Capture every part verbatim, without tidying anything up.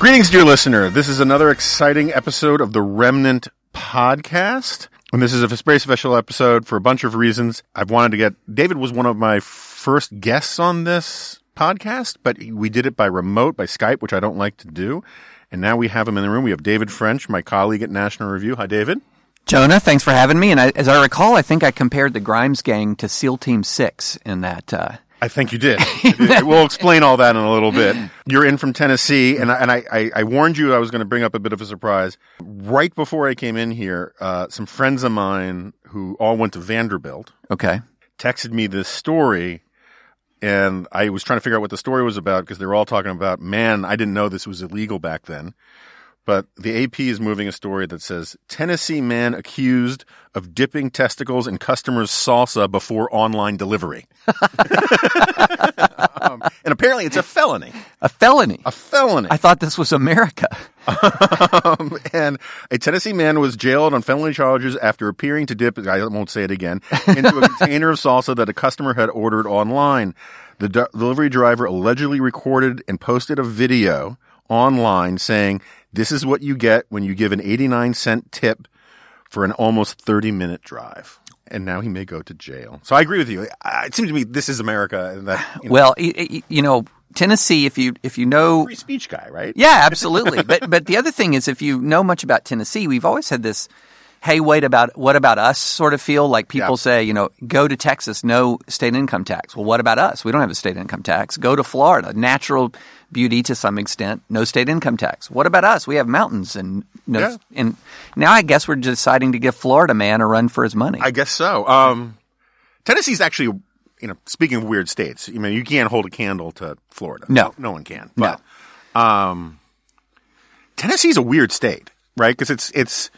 Greetings, dear listener. This is another exciting episode of The Remnant podcast. And this is a very special episode for a bunch of reasons. I've wanted to get – David was one of my first guests on this podcast, but we did it by remote, by Skype, which I don't like to do. And now we have him in the room. We have David French, my colleague at National Review. Hi, David. Jonah, thanks for having me. And I, as I recall, I think I compared the Grimes gang to SEAL Team six in that uh... – I think you did. We'll explain all that in a little bit. You're in from Tennessee, and I, and I, I, I warned you I was going to bring up a bit of a surprise. Right before I came in here, uh, some friends of mine who all went to Vanderbilt okay. texted me this story, and I was trying to figure out what the story was about because they were all talking about, man, I didn't know this was illegal back then. But the A P is moving a story that says, Tennessee man accused of dipping testicles in customers' salsa before online delivery. um, and apparently it's a felony. A felony? A felony. I thought this was America. um, and a Tennessee man was jailed on felony charges after appearing to dip, I won't say it again, into a container of salsa that a customer had ordered online. The de- delivery driver allegedly recorded and posted a video online saying, this is what you get when you give an eighty-nine cent tip for an almost thirty minute drive. And now he may go to jail. So I agree with you. It seems to me this is America. And that, you know. Well, you know, Tennessee, if you if you know... Free speech guy, right? Yeah, absolutely. but but the other thing is, if you know much about Tennessee, we've always had this, hey, wait, about what about us sort of feel. Like people yeah. say, you know, go to Texas, no state income tax. Well, what about us? We don't have a state income tax. Go to Florida, natural... beauty to some extent, no state income tax. What about us? We have mountains and no, yeah. and now I guess we're deciding to give Florida man a run for his money. I guess so. Um, Tennessee's actually, you know, speaking of weird states, you I mean, you can't hold a candle to Florida. No, no, no one can. But, no, um, Tennessee's a weird state, right? Because it's it's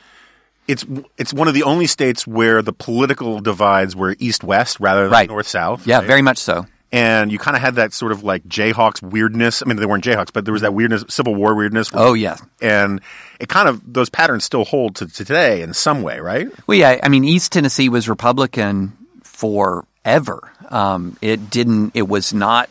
it's it's one of the only states where the political divides were east west rather than right. north south. Yeah, right? Very much so. And you kind of had that sort of like Jayhawks weirdness. I mean, they weren't Jayhawks, but there was that weirdness, Civil War weirdness. Oh, yeah. And it kind of – those patterns still hold to, to today in some way, right? Well, yeah. I mean, East Tennessee was Republican forever. Um, it didn't – it was not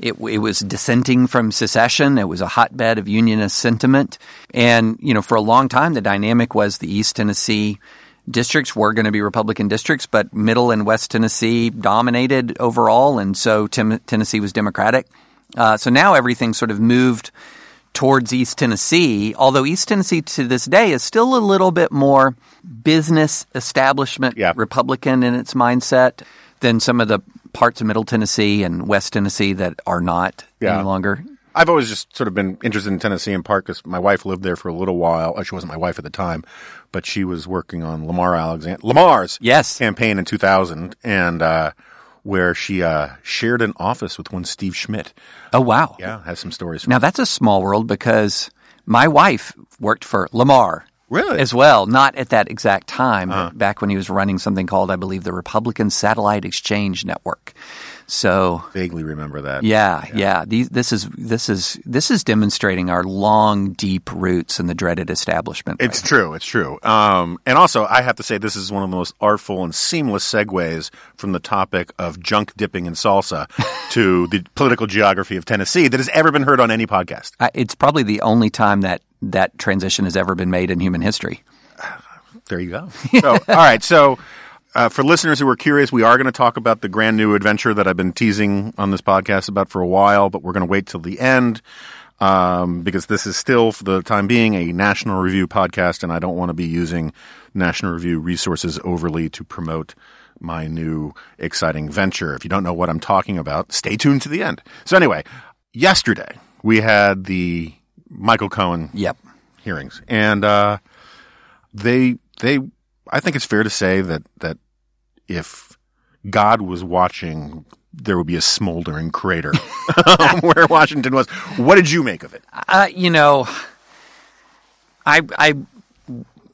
it, – it was dissenting from secession. It was a hotbed of unionist sentiment. And, you know, for a long time the dynamic was the East Tennessee – districts were going to be Republican districts, but Middle and West Tennessee dominated overall, and so Tim- Tennessee was Democratic. Uh, so now everything sort of moved towards East Tennessee, although East Tennessee to this day is still a little bit more business establishment yeah. Republican in its mindset than some of the parts of Middle Tennessee and West Tennessee that are not yeah. any longer. I've always just sort of been interested in Tennessee in part because my wife lived there for a little while. Oh, she wasn't my wife at the time, but she was working on Lamar Alexander, Lamar's yes. campaign in two thousand, and uh, where she uh, shared an office with one Steve Schmidt. Oh, wow. Yeah, has some stories. Now, me. That's a small world because my wife worked for Lamar. Really? As well, not at that exact time, uh-huh. but back when he was running something called, I believe, the Republican Satellite Exchange Network. So vaguely remember that. Yeah, yeah. yeah. These, this is this is this is demonstrating our long, deep roots in the dreaded establishment. It's right true. Now. It's true. Um, and also, I have to say, this is one of the most artful and seamless segues from the topic of junk dipping in salsa to the political geography of Tennessee that has ever been heard on any podcast. I, it's probably the only time that that transition has ever been made in human history. There you go. So, all right. So. Uh, for listeners who are curious, we are going to talk about the grand new adventure that I've been teasing on this podcast about for a while, but we're going to wait till the end um, because this is still, for the time being, a National Review podcast, and I don't want to be using National Review resources overly to promote my new exciting venture. If you don't know what I'm talking about, stay tuned to the end. So anyway, yesterday we had the Michael Cohen yep. hearings, and uh, they they – I think it's fair to say that that if God was watching, there would be a smoldering crater where Washington was. What did you make of it? Uh, you know, I, I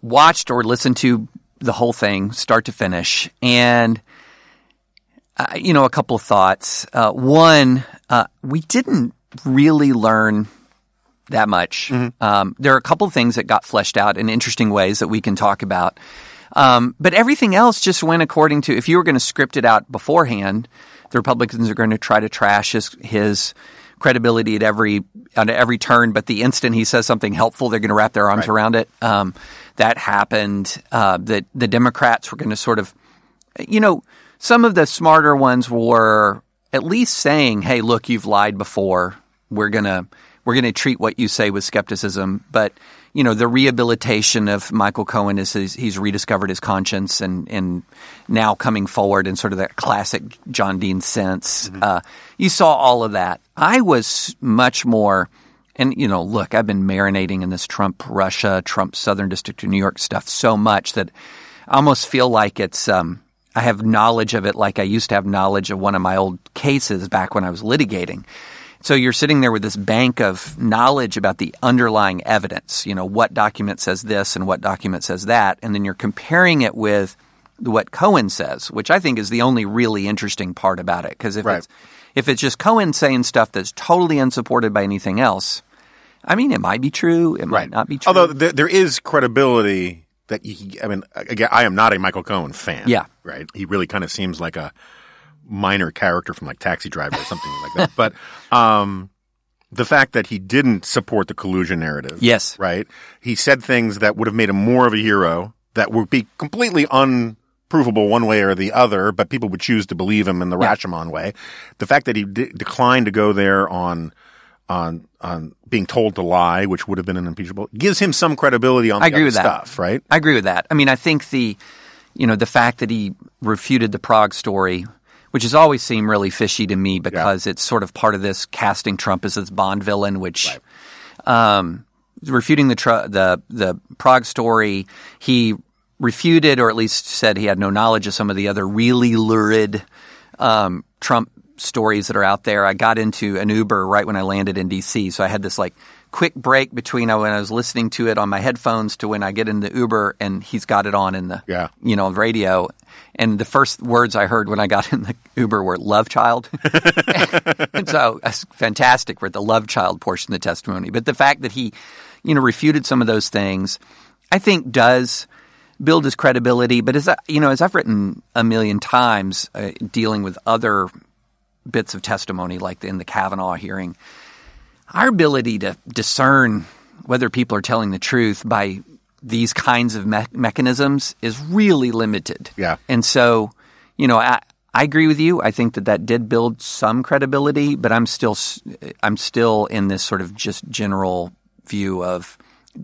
watched or listened to the whole thing, start to finish, and uh, you know, a couple of thoughts. Uh, one, uh, we didn't really learn that much. Mm-hmm. Um, there are a couple of things that got fleshed out in interesting ways that we can talk about. Um, but everything else just went according to – if you were going to script it out beforehand, the Republicans are going to try to trash his, his credibility at every at every turn. But the instant he says something helpful, they're going to wrap their arms right. around it. Um, that happened. Uh, that the Democrats were going to sort of, you know, some of the smarter ones were at least saying, "Hey, look, you've lied before. We're gonna we're gonna treat what you say with skepticism." But you know, the rehabilitation of Michael Cohen is he's, he's rediscovered his conscience and, and now coming forward in sort of that classic John Dean sense. Mm-hmm. Uh, you saw all of that. I was much more – and, you know, look, I've been marinating in this Trump-Russia, Trump-Southern District of New York stuff so much that I almost feel like it's um, – I have knowledge of it like I used to have knowledge of one of my old cases back when I was litigating. So you're sitting there with this bank of knowledge about the underlying evidence, you know, what document says this and what document says that, and then you're comparing it with what Cohen says, which I think is the only really interesting part about it. Because if, right. it's, if it's just Cohen saying stuff that's totally unsupported by anything else, I mean, it might be true. It right. might not be true. Although th- there is credibility that you – I mean, again, I am not a Michael Cohen fan. Yeah. Right? He really kind of seems like a – minor character from like Taxi Driver or something like that. But um, the fact that he didn't support the collusion narrative. Yes. Right? He said things that would have made him more of a hero that would be completely unprovable one way or the other, but people would choose to believe him in the yeah. Rashomon way. The fact that he d- declined to go there on on on being told to lie, which would have been an impeachable, gives him some credibility on I the agree other with that. Stuff, right? I agree with that. I mean, I think the you know, the fact that he refuted the Prague story, which has always seemed really fishy to me because yeah. it's sort of part of this casting Trump as this Bond villain, which right. um, refuting the, tr- the the Prague story, he refuted or at least said he had no knowledge of some of the other really lurid um, Trump stories that are out there. I got into an Uber right when I landed in D C, so I had this like quick break between when I was listening to it on my headphones to when I get in the Uber and he's got it on in the yeah. you know radio. And the first words I heard when I got in the Uber were love child. And so that's fantastic for the love child portion of the testimony. But the fact that he, you know, refuted some of those things, I think does build his credibility. But as I, you know, as I've written a million times uh, dealing with other bits of testimony like the, in the Kavanaugh hearing, our ability to discern whether people are telling the truth by – these kinds of me- mechanisms is really limited. Yeah. And so, you know, I, I agree with you. I think that that did build some credibility, but I'm still I'm still in this sort of just general view of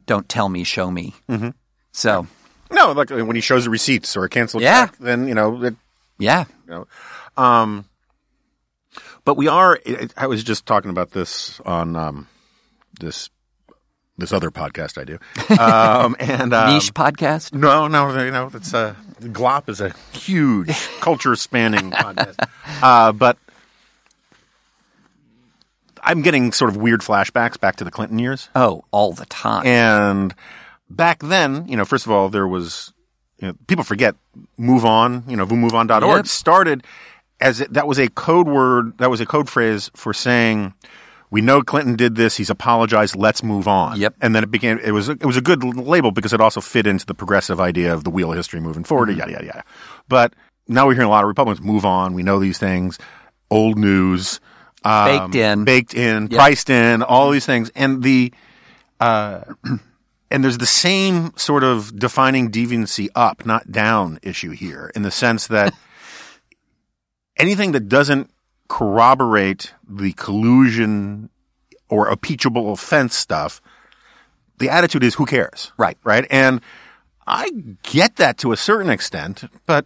don't tell me, show me. Mm-hmm. So. No, like when he shows the receipts or a canceled yeah. check, then, you know. It, yeah. You know, um, but we are – I was just talking about this on um, this – this other podcast I do. Um, and um, niche podcast? No, no, you know, it's a Glop is a huge culture spanning podcast. Uh, but I'm getting sort of weird flashbacks back to the Clinton years. Oh, all the time. And back then, you know, first of all, there was you know, people forget MoveOn, you know, move on dot org yep. started as it, that was a code word, that was a code phrase for saying we know Clinton did this. He's apologized. Let's move on. Yep. And then it became it was it was a good label because it also fit into the progressive idea of the wheel of history moving forward. Mm-hmm. Yada yada yada. But now we're hearing a lot of Republicans move on. We know these things. Old news. Um, baked in. Baked in. Yep. Priced in. All these things. And the uh, and there's the same sort of defining deviancy up, not down issue here in the sense that anything that doesn't corroborate the collusion or impeachable offense stuff, the attitude is who cares? Right. Right. And I get that to a certain extent, but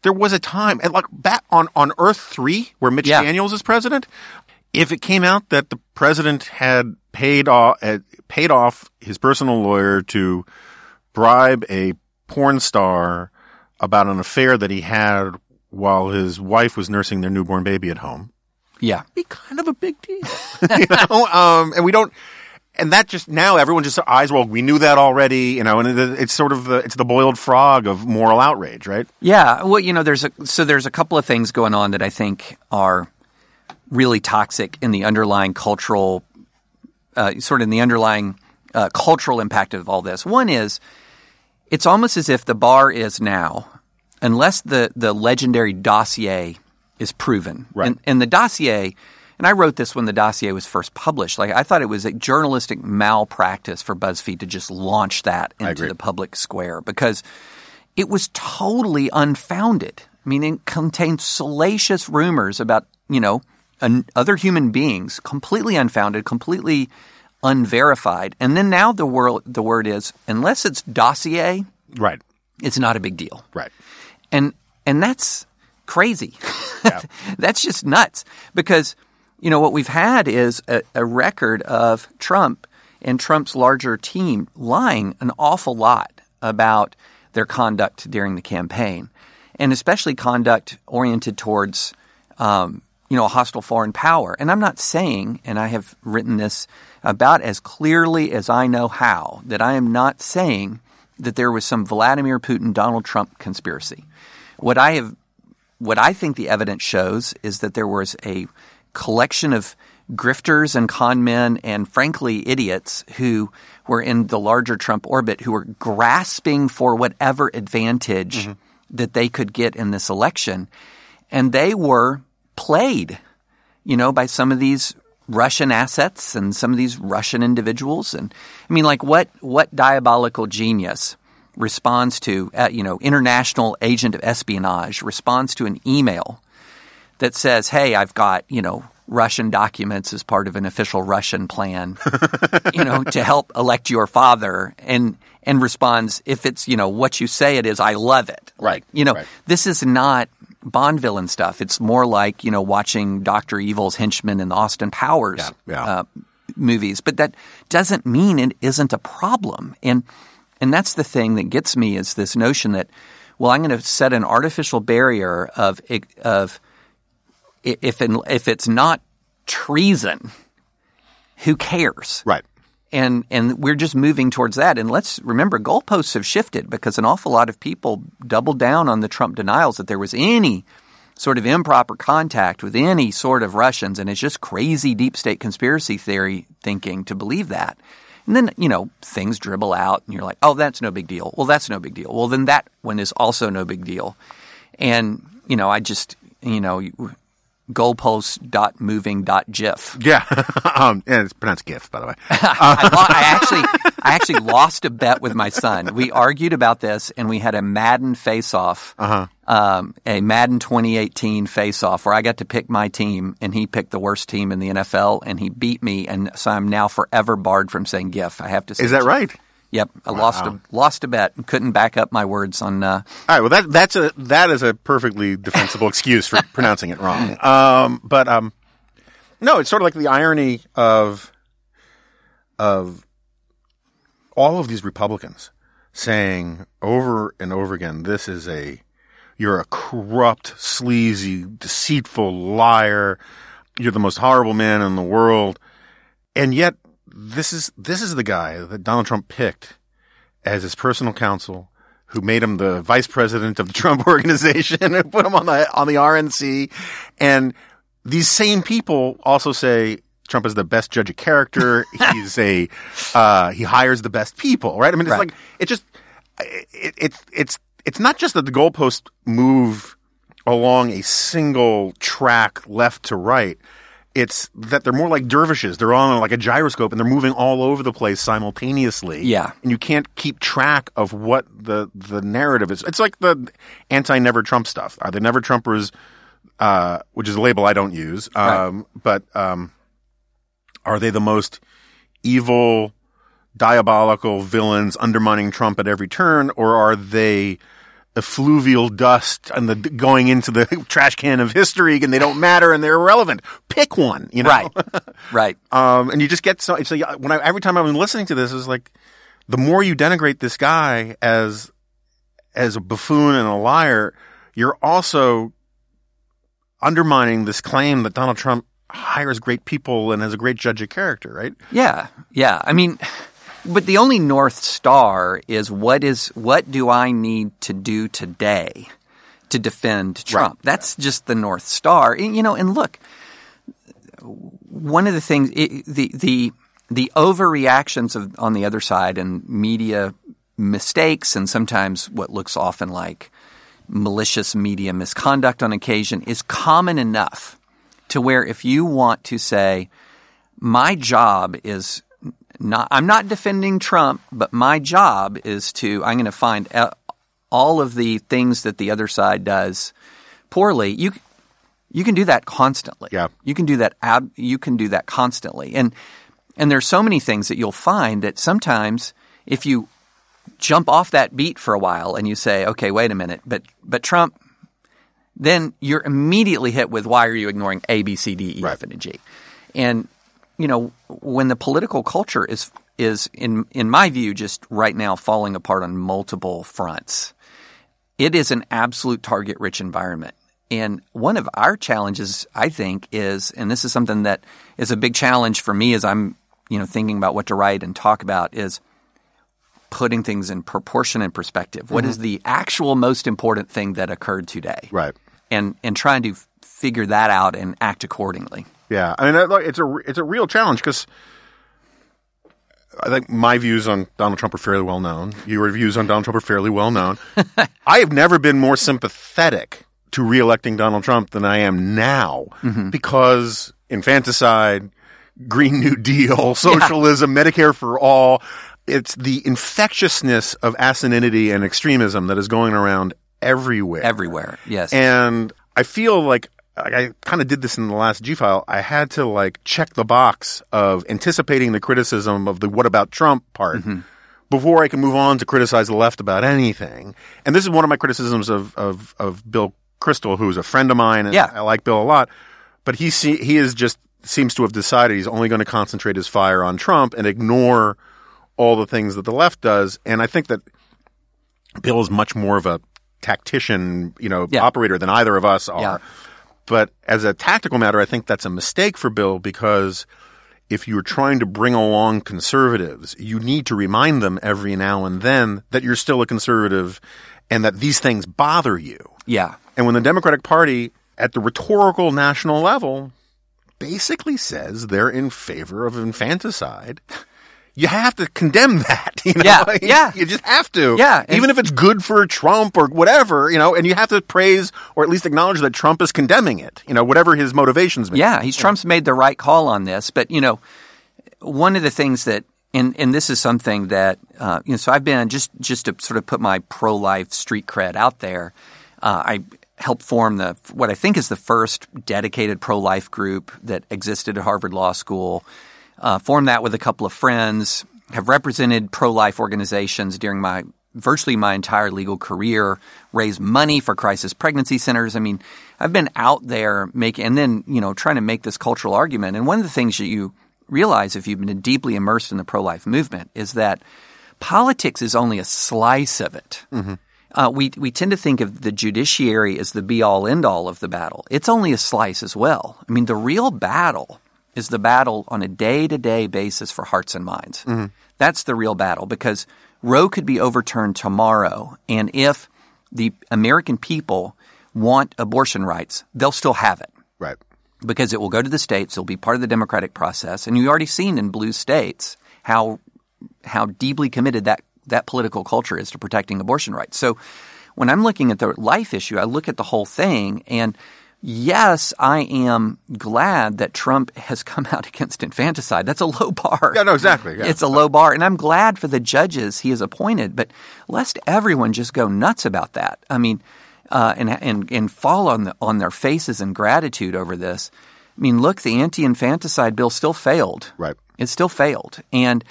there was a time – and like back on, on Earth three where Mitch yeah. Daniels is president, if it came out that the president had paid off, had paid off his personal lawyer to bribe a porn star about an affair that he had while his wife was nursing their newborn baby at home. Yeah. It'd be kind of a big deal. You know? Um, and we don't – and that just – now everyone just – eyes rolled. We knew that already, you know, and it, it's sort of the – it's the boiled frog of moral outrage, right? Yeah. Well, you know, there's a – so there's a couple of things going on that I think are really toxic in the underlying cultural uh, – sort of in the underlying uh, cultural impact of all this. One is it's almost as if the bar is now – unless the, the legendary dossier is proven. Right. And, and the dossier – And I wrote this when the dossier was first published. Like, I thought it was a journalistic malpractice for BuzzFeed to just launch that into the public square because it was totally unfounded. I mean, it contained salacious rumors about, you know, an, other human beings, completely unfounded, completely unverified. And then now the world, the word is, unless it's dossier, right, it's not a big deal. Right. And and that's crazy. Yeah. That's just nuts because, you know, what we've had is a, a record of Trump and Trump's larger team lying an awful lot about their conduct during the campaign, and especially conduct oriented towards, um, you know, a hostile foreign power. And I'm not saying, and I have written this about as clearly as I know how, that I am not saying that there was some Vladimir Putin, Donald Trump conspiracy. What I have, what I think the evidence shows is that there was a collection of grifters and con men and, frankly, idiots who were in the larger Trump orbit who were grasping for whatever advantage mm-hmm. that they could get in this election. And they were played, you know, by some of these Russian assets and some of these Russian individuals. And I mean, like, what what diabolical genius responds to, uh, you know, international agent of espionage responds to an email that says, hey, I've got, you know, Russian documents as part of an official Russian plan, you know, to help elect your father, and and responds, if it's, you know, what you say it is, I love it. Right. Like, you know, right. This is not Bond villain stuff. It's more like, you know, watching Doctor Evil's henchmen in the Austin Powers yeah, yeah. Uh, movies. But that doesn't mean it isn't a problem. And and that's the thing that gets me is this notion that, well, I'm going to set an artificial barrier of of if it, if it's not treason, who cares? Right. And and we're just moving towards that. And let's remember, goalposts have shifted because an awful lot of people doubled down on the Trump denials that there was any sort of improper contact with any sort of Russians. And it's just crazy deep state conspiracy theory thinking to believe that. And then, you know, things dribble out and you're like, oh, that's no big deal. Well, that's no big deal. Well, then that one is also no big deal. And, you know, I just, you know, goalpost dot moving dot gif. Yeah. um, and it's pronounced GIF, by the way. Uh, I, I actually I actually lost a bet with my son. We argued about this, and we had a Madden face-off, uh-huh. um, a Madden twenty eighteen face-off, where I got to pick my team, and he picked the worst team in the N F L, and he beat me, and so I'm now forever barred from saying GIF. I have to say. Is that GIF. Right? Yep, I wow. lost a lost a bet and couldn't back up my words on. Uh, All right, well that that's a that is a perfectly defensible excuse for pronouncing it wrong. Um, but um, no, it's sort of like the irony of of all of these Republicans saying over and over again, "This is a you're a corrupt, sleazy, deceitful liar. You're the most horrible man in the world," and yet. This is this is the guy that Donald Trump picked as his personal counsel, who made him the vice president of the Trump organization, who put him on the on the R N C. And these same people also say Trump is the best judge of character. He's a uh, he hires the best people, right? I mean, it's right. like it just it, it it's it's not just that the goalposts move along a single track left to right. It's that they're more like dervishes. They're on like a gyroscope and they're moving all over the place simultaneously. Yeah. And you can't keep track of what the, the narrative is. It's like the anti-never Trump stuff. Are the never Trumpers, uh, which is a label I don't use, um, right. but um, are they the most evil, diabolical villains undermining Trump at every turn, or are they effluvial dust and the going into the trash can of history, and they don't matter and they're irrelevant? Pick one, you know. Right, right. Um, and you just get so. It's like when I, every time I've been listening to this, it's like the more you denigrate this guy as as a buffoon and a liar, you're also undermining this claim that Donald Trump hires great people and is a great judge of character, right? Yeah, yeah. I mean. But the only North Star is what is what do I need to do today to defend Trump? Right. That's just the North Star. And, you know, and look, one of the things it, the the the overreactions of, on the other side and media mistakes and sometimes what looks often like malicious media misconduct on occasion is common enough to where if you want to say, my job is not, I'm not defending Trump, but my job is to, I'm going to find all of the things that the other side does poorly. You you can do that constantly. Yeah. You can do that. Ab, you can do that constantly. And and there's so many things that you'll find that sometimes if you jump off that beat for a while and you say, okay, wait a minute, but but Trump, then you're immediately hit with, why are you ignoring A, B, C, D, E, right. F, and G? And you know, when the political culture is is in in my view just right now falling apart on multiple fronts, it is an absolute target-rich environment. And one of our challenges, I think, is, and this is something that is a big challenge for me as I'm, you know, thinking about what to write and talk about, is putting things in proportion and perspective. What mm-hmm. is the actual most important thing that occurred today? Right. And and trying to figure that out and act accordingly. Yeah, I mean, it's a it's a real challenge because I think my views on Donald Trump are fairly well known. Your views on Donald Trump are fairly well known. I have never been more sympathetic to reelecting Donald Trump than I am now, mm-hmm. because infanticide, Green New Deal, socialism, yeah. Medicare for all. It's the infectiousness of asininity and extremism that is going around everywhere. Everywhere, yes. And I feel like I kind of did this in the last G-File. I had to like check the box of anticipating the criticism of the what about Trump part mm-hmm. before I can move on to criticize the left about anything. And this is one of my criticisms of of, of Bill Kristol, who's a friend of mine, and yeah. I like Bill a lot. But he see, he is just seems to have decided he's only going to concentrate his fire on Trump and ignore all the things that the left does. And I think that Bill is much more of a tactician, you know, yeah. operator than either of us are. Yeah. But as a tactical matter, I think that's a mistake for Bill, because if you're trying to bring along conservatives, you need to remind them every now and then that you're still a conservative and that these things bother you. Yeah. And when the Democratic Party at the rhetorical national level basically says they're in favor of infanticide, you have to condemn that. You know? Yeah. yeah. You just have to. Yeah. Even if it's good for Trump or whatever, you know, and you have to praise or at least acknowledge that Trump is condemning it, you know, whatever his motivations may be. Yeah. He's, Trump's made the right call on this. But, you know, one of the things that, and, and this is something that, uh, you know, so I've been, just, just to sort of put my pro-life street cred out there, uh, I helped form the, what I think is the first dedicated pro-life group that existed at Harvard Law School. Uh, formed that with a couple of friends, have represented pro-life organizations during my virtually my entire legal career, raised money for crisis pregnancy centers. I mean, I've been out there making – and then, you know, trying to make this cultural argument. And one of the things that you realize if you've been deeply immersed in the pro-life movement is that politics is only a slice of it. Mm-hmm. Uh, we we tend to think of the judiciary as the be-all, end-all of the battle. It's only a slice as well. I mean, the real battle – is the battle on a day-to-day basis for hearts and minds. Mm-hmm. That's the real battle, because Roe could be overturned tomorrow, and if the American people want abortion rights, they'll still have it. Right. Because it will go to the states, it'll be part of the democratic process, and you've already seen in blue states how how deeply committed that, that political culture is to protecting abortion rights. So when I'm looking at the life issue, I look at the whole thing, and yes, I am glad that Trump has come out against infanticide. That's a low bar. Yeah, no, exactly. Yeah. It's a low bar. And I'm glad for the judges he has appointed. But lest everyone just go nuts about that, I mean, uh, and, and and fall on the, on their faces in gratitude over this. I mean, look, the anti-infanticide bill still failed. Right. It still failed. And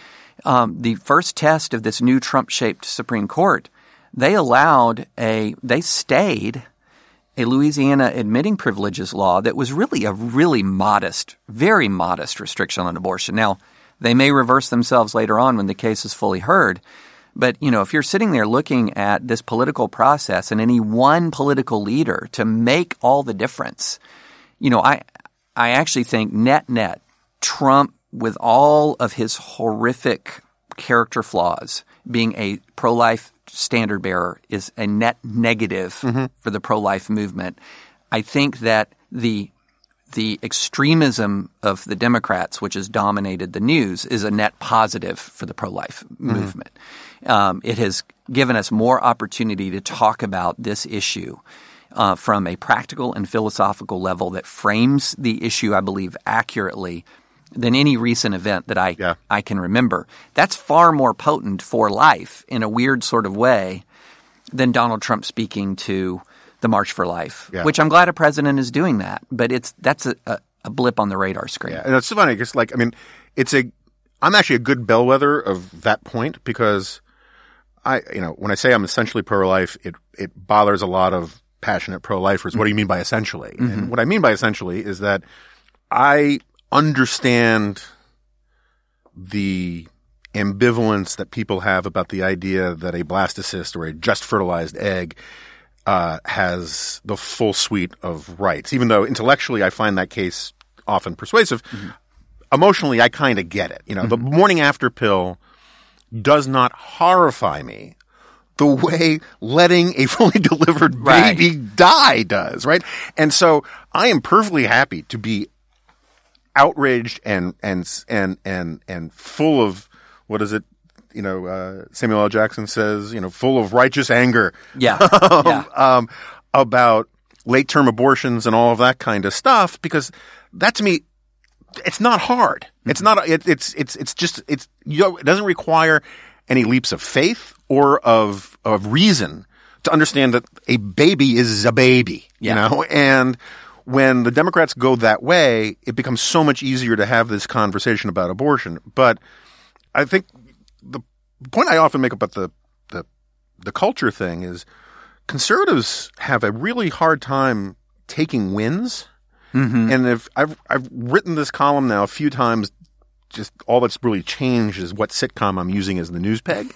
um, the first test of this new Trump-shaped Supreme Court, they allowed a – they stayed – a Louisiana admitting privileges law that was really a really modest, very modest restriction on abortion. Now, they may reverse themselves later on when the case is fully heard. But, you know, if you're sitting there looking at this political process and any one political leader to make all the difference, you know, I I actually think net-net, Trump, with all of his horrific character flaws, being a pro-life standard bearer, is a net negative mm-hmm. for the pro-life movement. I think that the the extremism of the Democrats, which has dominated the news, is a net positive for the pro-life mm-hmm. movement. Um, it has given us more opportunity to talk about this issue uh, from a practical and philosophical level that frames the issue, I believe, accurately than any recent event that I, yeah. I can remember. That's far more potent for life in a weird sort of way than Donald Trump speaking to the March for Life, yeah. which I'm glad a president is doing that. But it's that's a, a, a blip on the radar screen. Yeah. And it's so funny because, like, I mean, it's a – I'm actually a good bellwether of that point because I – you know, when I say I'm essentially pro-life, it, it bothers a lot of passionate pro-lifers. Mm-hmm. What do you mean by essentially? Mm-hmm. And what I mean by essentially is that I – understand the ambivalence that people have about the idea that a blastocyst or a just fertilized egg uh, has the full suite of rights. Even though intellectually I find that case often persuasive, mm-hmm. emotionally I kind of get it. You know, mm-hmm. the morning after pill does not horrify me the way letting a fully delivered baby right. die does, right? And so I am perfectly happy to be outraged and and and and and full of what is it? You know, uh, Samuel L. Jackson says, you know, full of righteous anger. Yeah, um, yeah. Um, about late-term abortions and all of that kind of stuff, because that to me, it's not hard. Mm-hmm. It's not. It, it's it's it's just it's you know, it doesn't require any leaps of faith or of of reason to understand that a baby is a baby. Yeah. You know, and when the Democrats go that way, it becomes so much easier to have this conversation about abortion. But I think the point I often make about the the, the culture thing is conservatives have a really hard time taking wins. Mm-hmm. And if I've I've written this column now a few times, just all that's really changed is what sitcom I'm using as the news peg.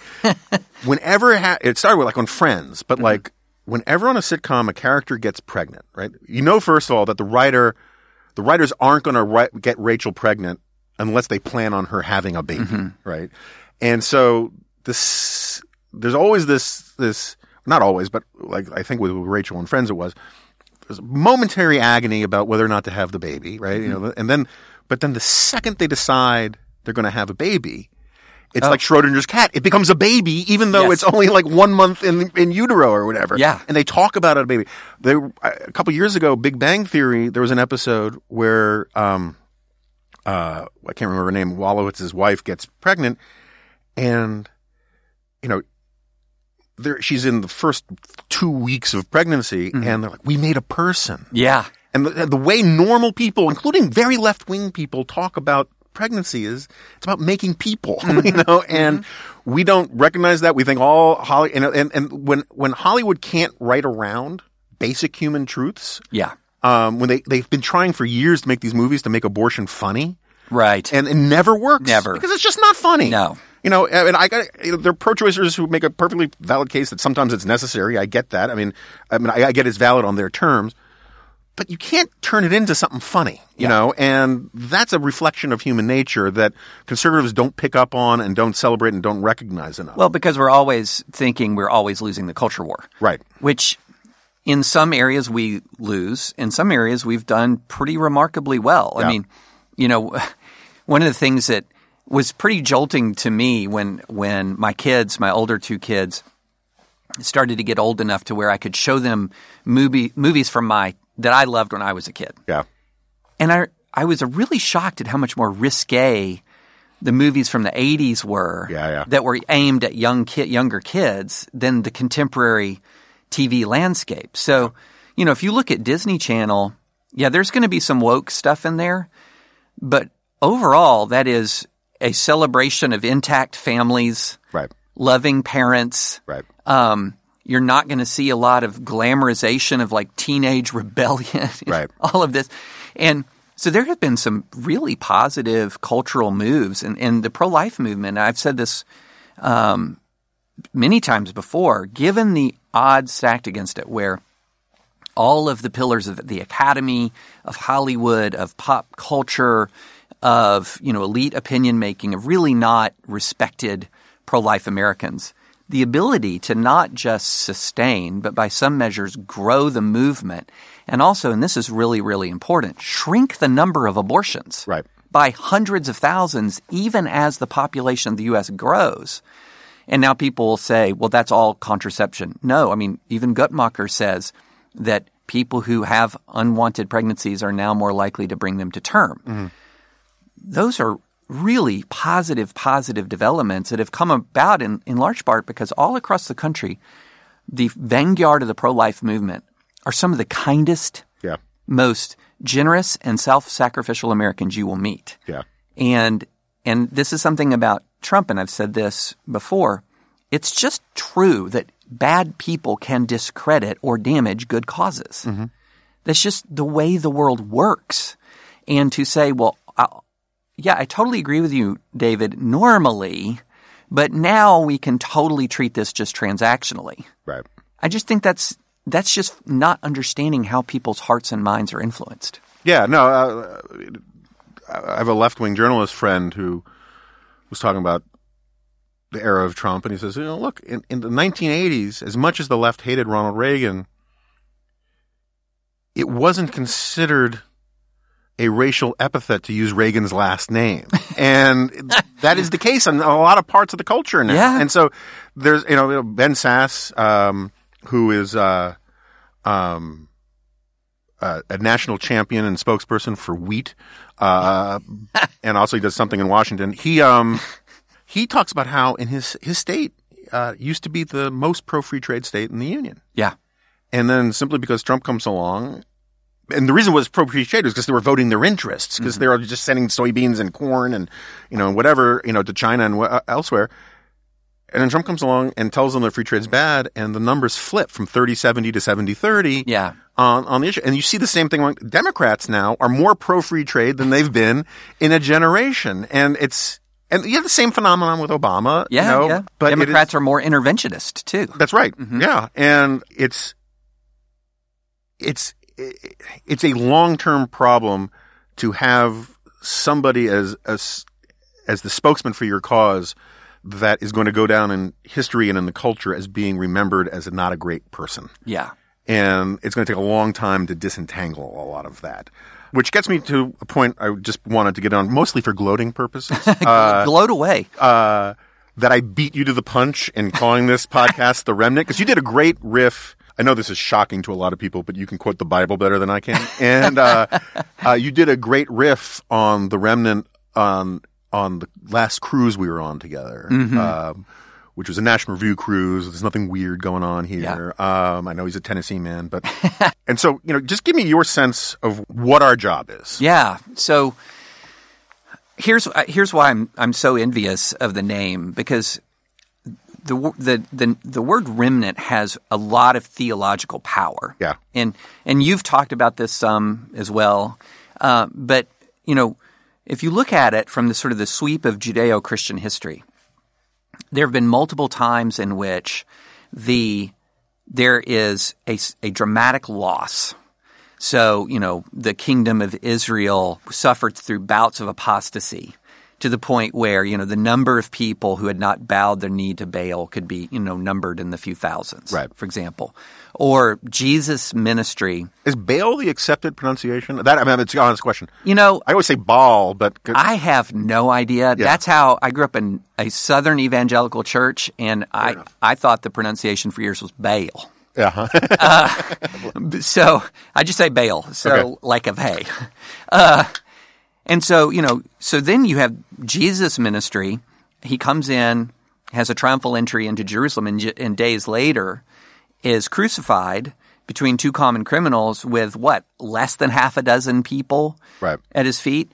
Whenever ha- it started with like on Friends, but mm-hmm. like. Whenever on a sitcom a character gets pregnant, right? You know, first of all, that the writer, the writers aren't going to ri- get Rachel pregnant unless they plan on her having a baby, mm-hmm. right? And so this, there's always this, this, not always, but like I think with Rachel and Friends it was, there's momentary agony about whether or not to have the baby, right? Mm-hmm. You know, and then, but then the second they decide they're going to have a baby, it's oh. like Schrodinger's cat. It becomes a baby, even though yes. it's only like one month in in utero or whatever. Yeah. And they talk about it, a baby. They, a couple years ago, Big Bang Theory, there was an episode where um, uh, I can't remember her name. Walowitz's wife gets pregnant, and you know, there she's in the first two weeks of pregnancy, mm-hmm. and they're like, "We made a person." Yeah. And the, the way normal people, including very left-wing people, talk about pregnancy is it's about making people, mm-hmm. you know, and mm-hmm. we don't recognize that. We think all Holly and, and and when when Hollywood can't write around basic human truths, yeah, um, when they they've been trying for years to make these movies to make abortion funny, right, and it never works, never, because it's just not funny. No, you know, and I got you know, there are pro-choicers who make a perfectly valid case that sometimes it's necessary. I get that. I mean, I mean, I, I get it's valid on their terms. But you can't turn it into something funny, you yeah. know, and that's a reflection of human nature that conservatives don't pick up on and don't celebrate and don't recognize enough. Well, because we're always thinking we're always losing the culture war. Right. Which in some areas we lose. In some areas we've done pretty remarkably well. Yeah. I mean, you know, one of the things that was pretty jolting to me when when my kids, my older two kids, started to get old enough to where I could show them movie movies from my that I loved when I was a kid. Yeah. And I I was really shocked at how much more risque the movies from the eighties were yeah, yeah. that were aimed at young kid, younger kids than the contemporary T V landscape. So, you know, if you look at Disney Channel, yeah, there's going to be some woke stuff in there. But overall, that is a celebration of intact families, right. loving parents. Right. Um You're not going to see a lot of glamorization of like teenage rebellion, right. all of this. And so there have been some really positive cultural moves in, in the pro-life movement. I've said this um, many times before, given the odds stacked against it where all of the pillars of the academy, of Hollywood, of pop culture, of you know elite opinion making have really not respected pro-life Americans. The ability to not just sustain, but by some measures grow the movement, and also, and this is really, really important, shrink the number of abortions right. by hundreds of thousands, even as the population of the U S grows. And now people will say, well, that's all contraception. No, I mean, even Guttmacher says that people who have unwanted pregnancies are now more likely to bring them to term. Mm-hmm. Those are really positive, positive developments that have come about in, in large part because all across the country, the vanguard of the pro-life movement are some of the kindest, yeah. most generous and self-sacrificial Americans you will meet. Yeah. And and this is something about Trump, and I've said this before. It's just true that bad people can discredit or damage good causes. Mm-hmm. That's just the way the world works. And to say, well, I, yeah, I totally agree with you, David, normally, but now we can totally treat this just transactionally. Right. I just think that's that's just not understanding how people's hearts and minds are influenced. Yeah, no, uh, I have a left-wing journalist friend who was talking about the era of Trump, and he says, you know, look, in, in the nineteen eighties, as much as the left hated Ronald Reagan, it wasn't considered a racial epithet to use Reagan's last name. And that is the case in a lot of parts of the culture now. Yeah. And so there's, you know, Ben Sass, um, who is uh, um, uh, a national champion and spokesperson for wheat, uh, and also he does something in Washington. He um, he talks about how in his, his state uh, used to be the most pro-free trade state in the Union. Yeah. And then simply because Trump comes along, and the reason was pro-free trade was because they were voting their interests, because mm-hmm. they were just sending soybeans and corn and, you know, whatever, you know, to China and wh- elsewhere. And then Trump comes along and tells them that free trade's bad, and the numbers flip from thirty seventy to seventy thirty yeah. on, on the issue. And you see the same thing. Democrats now are more pro-free trade than they've been in a generation. And it's – and you have the same phenomenon with Obama. Yeah, you know, yeah. But Democrats is, are more interventionist too. That's right. Mm-hmm. Yeah. And it's it's it's a long-term problem to have somebody as as as the spokesman for your cause – that is going to go down in history and in the culture as being remembered as a not a great person. Yeah. And it's going to take a long time to disentangle a lot of that, which gets me to a point I just wanted to get on, mostly for gloating purposes. uh, Gloat away. Uh, that I beat you to the punch in calling this podcast The Remnant, because you did a great riff. I know this is shocking to a lot of people, but you can quote the Bible better than I can. And uh, uh, you did a great riff on The Remnant on on the last cruise we were on together, mm-hmm. um, which was a National Review cruise. There's nothing weird going on here. Yeah. Um, I know he's a Tennessee man, but – and so, you know, just give me your sense of what our job is. Yeah. So here's here's why I'm I'm so envious of the name, because the the the, the word remnant has a lot of theological power. Yeah. And, and you've talked about this some um, as well. Uh, but, you know, if you look at it from the sort of the sweep of Judeo-Christian history, there have been multiple times in which the there is a, a dramatic loss. So, you know, the kingdom of Israel suffered through bouts of apostasy to the point where, you know, the number of people who had not bowed their knee to Baal could be, you know, numbered in the few thousands, right. for example. Or Jesus' ministry. Is Baal the accepted pronunciation? That I mean, it's an honest question. You know, I always say Baal, but could... I have no idea. Yeah. That's how I grew up in a Southern evangelical church, and Fair I enough. I thought the pronunciation for years was Baal. Uh-huh. uh, so I just say Baal, so okay. like a hey. Uh, and so, you know, so then you have Jesus' ministry. He comes in, has a triumphal entry into Jerusalem, and, and days later is crucified between two common criminals with, what, less than half a dozen people right. at his feet.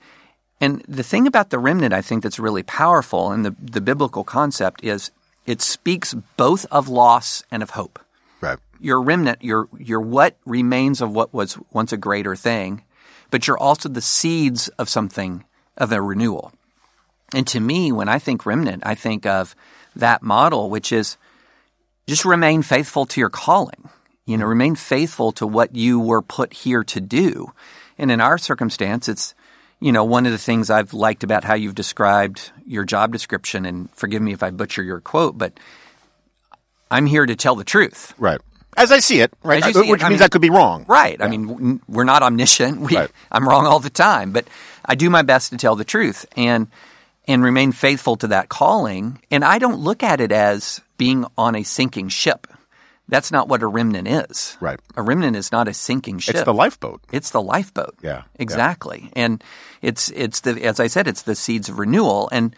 And the thing about the remnant I think that's really powerful and the, the biblical concept is it speaks both of loss and of hope. Right. Your remnant, your your what remains of what was once a greater thing, but you're also the seeds of something, of a renewal. And to me, when I think remnant, I think of that model, which is just remain faithful to your calling. You know, remain faithful to what you were put here to do. And in our circumstance, it's, you know, one of the things I've liked about how you've described your job description, and forgive me if I butcher your quote, but I'm here to tell the truth. Right. As I see it, right? See Which it, means I mean, that could be wrong. Right. Yeah. I mean, we're not omniscient. We, right. I'm wrong all the time. But I do my best to tell the truth and and remain faithful to that calling. And I don't look at it as being on a sinking ship. That's not what a remnant is. Right. A remnant is not a sinking ship. It's the lifeboat. It's the lifeboat. Yeah. Exactly. Yeah. And it's it's the as I said, it's the seeds of renewal. And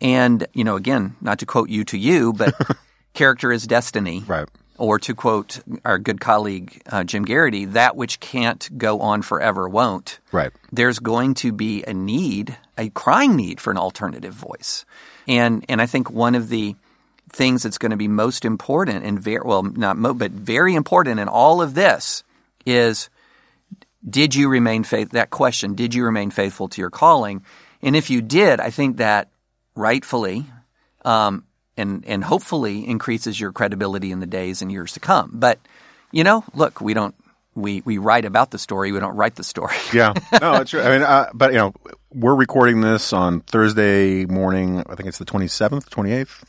and you know, again, not to quote you to you, but character is destiny. Right. Or to quote our good colleague uh, Jim Garrity, that which can't go on forever won't. Right. There's going to be a need, a crying need for an alternative voice. And and I think one of the things that's going to be most important and very – well, not mo- – but very important in all of this is did you remain – faith? that question, did you remain faithful to your calling? And if you did, I think that rightfully um, and, and hopefully increases your credibility in the days and years to come. But, you know, look, we don't we, – we write about the story. We don't write the story. Yeah. No, it's true. I mean uh, – but, you know, we're recording this on Thursday morning. I think it's the twenty-seventh, twenty-eighth.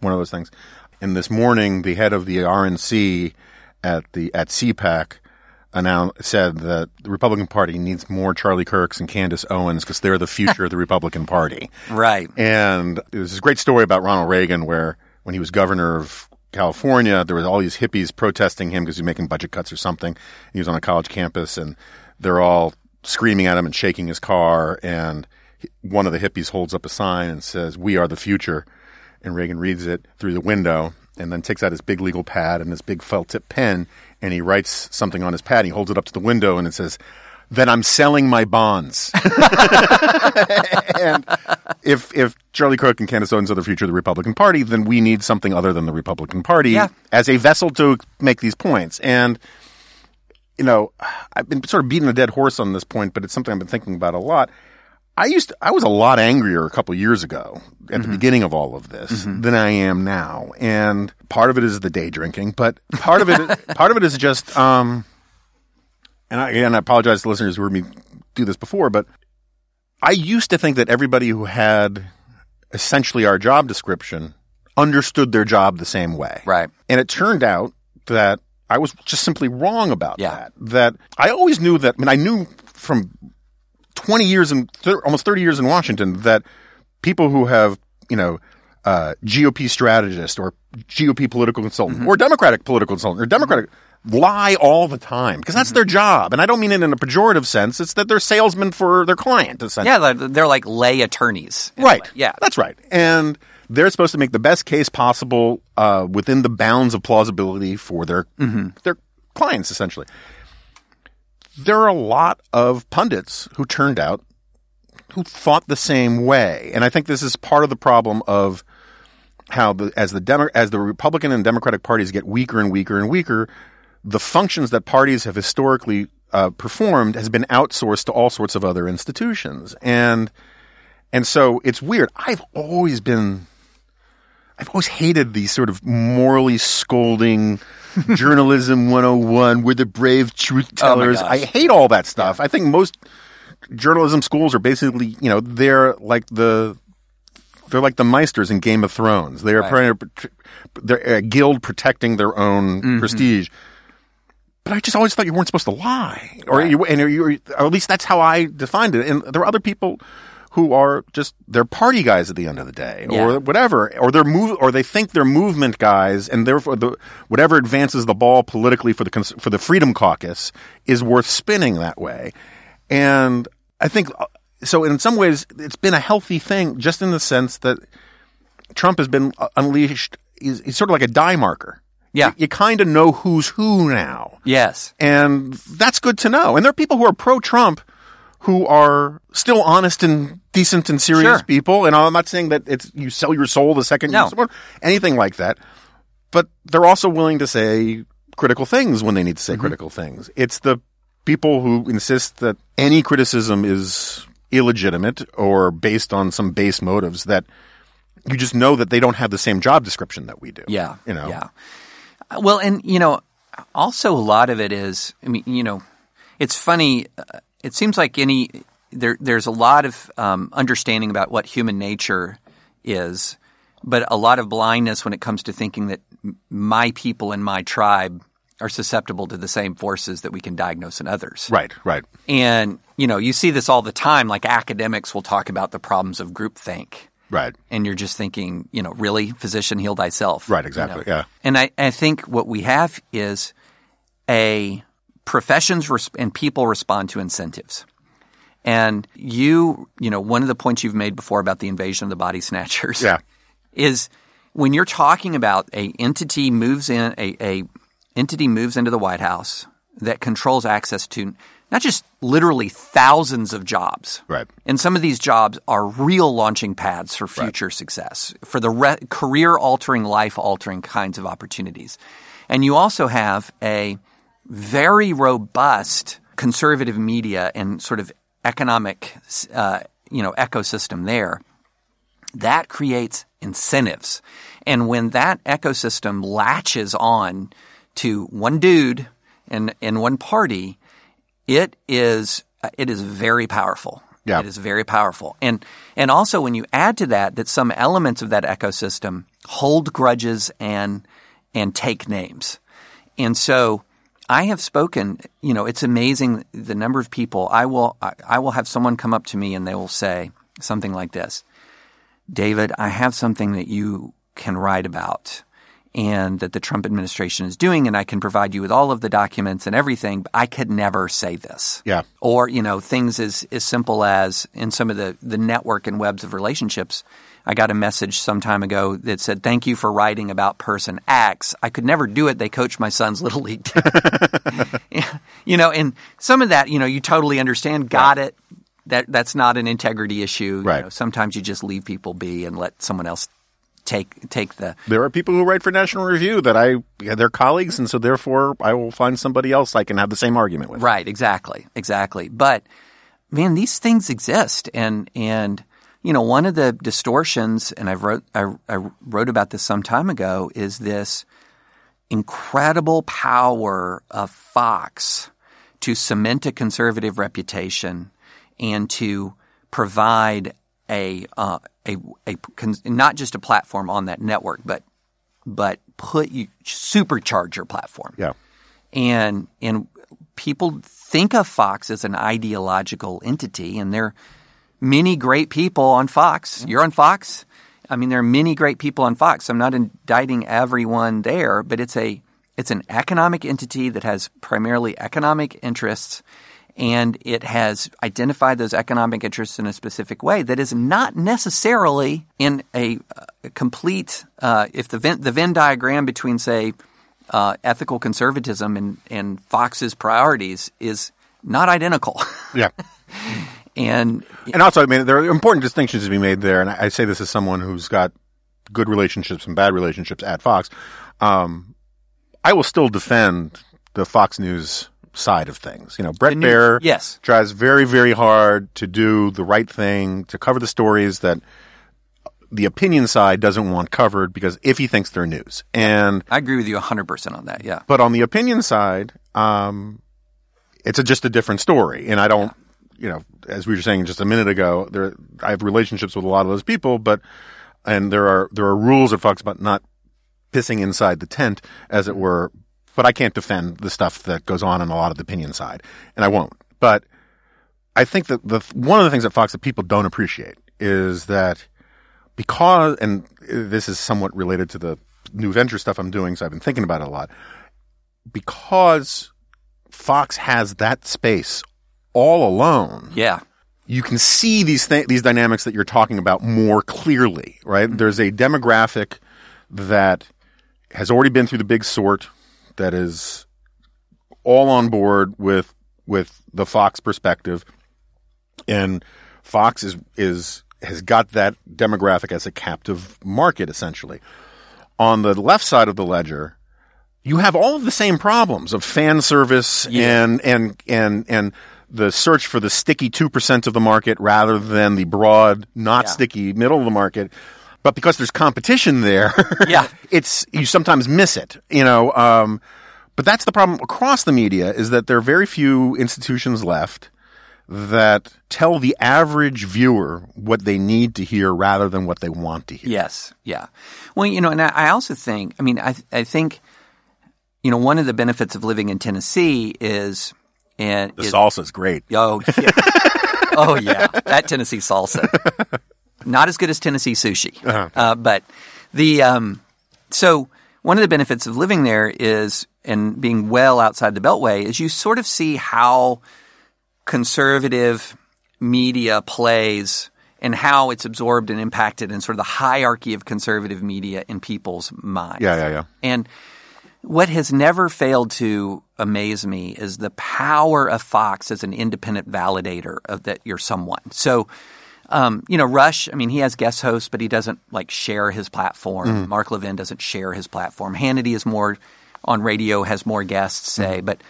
One of those things. And this morning, the head of the R N C at the at CPAC announced, said that the Republican Party needs more Charlie Kirks and Candace Owens because they're the future of the Republican Party. Right. And there's this great story about Ronald Reagan where when he was governor of California, there was all these hippies protesting him because he was making budget cuts or something. He was on a college campus, and they're all screaming at him and shaking his car. And one of the hippies holds up a sign and says, "We are the future." And Reagan reads it through the window and then takes out his big legal pad and his big felt-tip pen, and he writes something on his pad. And he holds it up to the window, and it says, "Then I'm selling my bonds." And if if Charlie Kirk and Candace Owens are the future of the Republican Party, then we need something other than the Republican Party yeah. as a vessel to make these points. And, you know, I've been sort of beating a dead horse on this point, but it's something I've been thinking about a lot. I used to, I was a lot angrier a couple years ago at mm-hmm. the beginning of all of this mm-hmm. than I am now, and part of it is the day drinking, but part of it part of it is just um, and I, and I apologize to listeners who heard me do this before, but I used to think that everybody who had essentially our job description understood their job the same way, right? And it turned out that I was just simply wrong about yeah. that. That I always knew that. I mean, I knew from twenty years and th- almost thirty years in Washington that people who have, you know, uh, G O P strategist or G O P political consultant mm-hmm. or Democratic political consultant or Democratic mm-hmm. lie all the time because that's mm-hmm. their job. And I don't mean it in a pejorative sense. It's that they're salesmen for their client, essentially. Yeah, they're, they're like lay attorneys. Right. Yeah. That's right. And they're supposed to make the best case possible uh, within the bounds of plausibility for their mm-hmm. their clients, essentially. There are a lot of pundits who turned out who thought the same way. And I think this is part of the problem of how the, as the Demo- as the Republican and Democratic parties get weaker and weaker and weaker, the functions that parties have historically uh, performed has been outsourced to all sorts of other institutions. And and so it's weird. I've always been – I've always hated these sort of morally scolding – journalism one oh one, we're the brave truth tellers. Oh, I hate all that stuff. Yeah. I think most journalism schools are basically, you know, they're like the they're like the Meisters in Game of Thrones. They are right. they're a guild protecting their own mm-hmm. prestige. But I just always thought you weren't supposed to lie, or right. you, and you, or at least that's how I defined it. And there are other people who are just they're party guys at the end of the day, or yeah. whatever, or they're move, or they think they're movement guys, and therefore the, whatever advances the ball politically for the for the Freedom Caucus is worth spinning that way. And I think so. In some ways, it's been a healthy thing, just in the sense that Trump has been unleashed. He's, he's sort of like a die marker. Yeah, you, you kind of know who's who now. Yes, and that's good to know. And there are people who are pro-Trump who are still honest and decent and serious sure. people. And I'm not saying that it's you sell your soul the second no. you support, anything like that. But they're also willing to say critical things when they need to say mm-hmm. critical things. It's the people who insist that any criticism is illegitimate or based on some base motives that you just know that they don't have the same job description that we do. Yeah. You know? Yeah. Well, and, you know, also a lot of it is, I mean, you know, it's funny. Uh, It seems like any there, – there's a lot of um, understanding about what human nature is, but a lot of blindness when it comes to thinking that my people and my tribe are susceptible to the same forces that we can diagnose in others. Right, right. And you know, you see this all the time. Like academics will talk about the problems of groupthink. Right. And you're just thinking, you know, really? Physician, heal thyself. Right, exactly, you know? Yeah. And I, I think what we have is a professions resp- and people respond to incentives. And you, you know, one of the points you've made before about the invasion of the body snatchers yeah. is when you're talking about a entity moves in, a, a entity moves into the White House that controls access to not just literally thousands of jobs. Right. And some of these jobs are real launching pads for future right. success, for the re- career-altering, life-altering kinds of opportunities. And you also have a very robust conservative media and sort of economic uh, you know, ecosystem there. That creates incentives. And when that ecosystem latches on to one dude and, and one party, it is it is very powerful. Yeah. It is very powerful. And and also when you add to that that some elements of that ecosystem hold grudges and and take names. And so I have spoken, you know, it's amazing the number of people. I will I, I will have someone come up to me and they will say something like this. David, I have something that you can write about and that the Trump administration is doing, and I can provide you with all of the documents and everything, but I could never say this. Yeah. Or, you know, things as, as simple as in some of the, the network and webs of relationships. I got a message some time ago that said, thank you for writing about person X. I could never do it. They coach my son's Little League team. You know, and some of that, you know, you totally understand. Got yeah. it. That That's not an integrity issue. Right. You know, sometimes you just leave people be and let someone else Take take the. There are people who write for National Review that I yeah, they're colleagues, and so therefore I will find somebody else I can have the same argument with. Right, exactly, exactly. But man, these things exist, and and you know one of the distortions, and I wrote I, I wrote about this some time ago, is this incredible power of Fox to cement a conservative reputation and to provide a. Uh, A, a not just a platform on that network, but but put you supercharge your platform. Yeah, and and people think of Fox as an ideological entity, and there are many great people on Fox. You're on Fox. I mean, there are many great people on Fox. I'm not indicting everyone there, but it's a it's an economic entity that has primarily economic interests. And it has identified those economic interests in a specific way that is not necessarily in a, a complete uh, – if the Venn, the Venn diagram between, say, uh, ethical conservatism and, and Fox's priorities is not identical. Yeah. and and also, I mean, there are important distinctions to be made there. And I, I say this as someone who's got good relationships and bad relationships at Fox. Um, I will still defend the Fox News – side of things. You know, Brett Baer yes. tries very, very hard to do the right thing, to cover the stories that the opinion side doesn't want covered because if he thinks they're news. And I agree with you one hundred percent on that, yeah. But on the opinion side, um, it's a, just a different story. And I don't, yeah. you know, as we were saying just a minute ago, there I have relationships with a lot of those people, but and there are there are rules at Fox about not pissing inside the tent, as it were. But I can't defend the stuff that goes on on a lot of the opinion side, and I won't. But I think that the one of the things at Fox that people don't appreciate is that because – and this is somewhat related to the new venture stuff I'm doing, so I've been thinking about it a lot. Because Fox has that space all alone. Yeah. You can see these th- these dynamics that you're talking about more clearly, right? Mm-hmm. There's a demographic that has already been through the big sort – that is all on board with with the Fox perspective, and Fox is is has got that demographic as a captive market essentially. On the left side of the ledger, you have all of the same problems of fan service yeah. and and and and the search for the sticky two percent of the market rather than the broad, not yeah. sticky middle of the market. But because there's competition there, yeah. it's you sometimes miss it, you know. Um, but that's the problem across the media is that there are very few institutions left that tell the average viewer what they need to hear rather than what they want to hear. Yes, yeah. Well, you know, and I also think, I mean, I I think, you know, one of the benefits of living in Tennessee is, and the salsa's great. Oh, yeah. oh yeah, that Tennessee salsa. Not as good as Tennessee sushi. Uh-huh. Uh, but the um, – so one of the benefits of living there is – and being well outside the Beltway is you sort of see how conservative media plays and how it's absorbed and impacted and sort of the hierarchy of conservative media in people's minds. Yeah, yeah, yeah. And what has never failed to amaze me is the power of Fox as an independent validator of that you're someone. So – Um, you know, Rush, I mean, he has guest hosts, but he doesn't like share his platform. Mm. Mark Levin doesn't share his platform. Hannity is more on radio, has more guests, say. Mm. But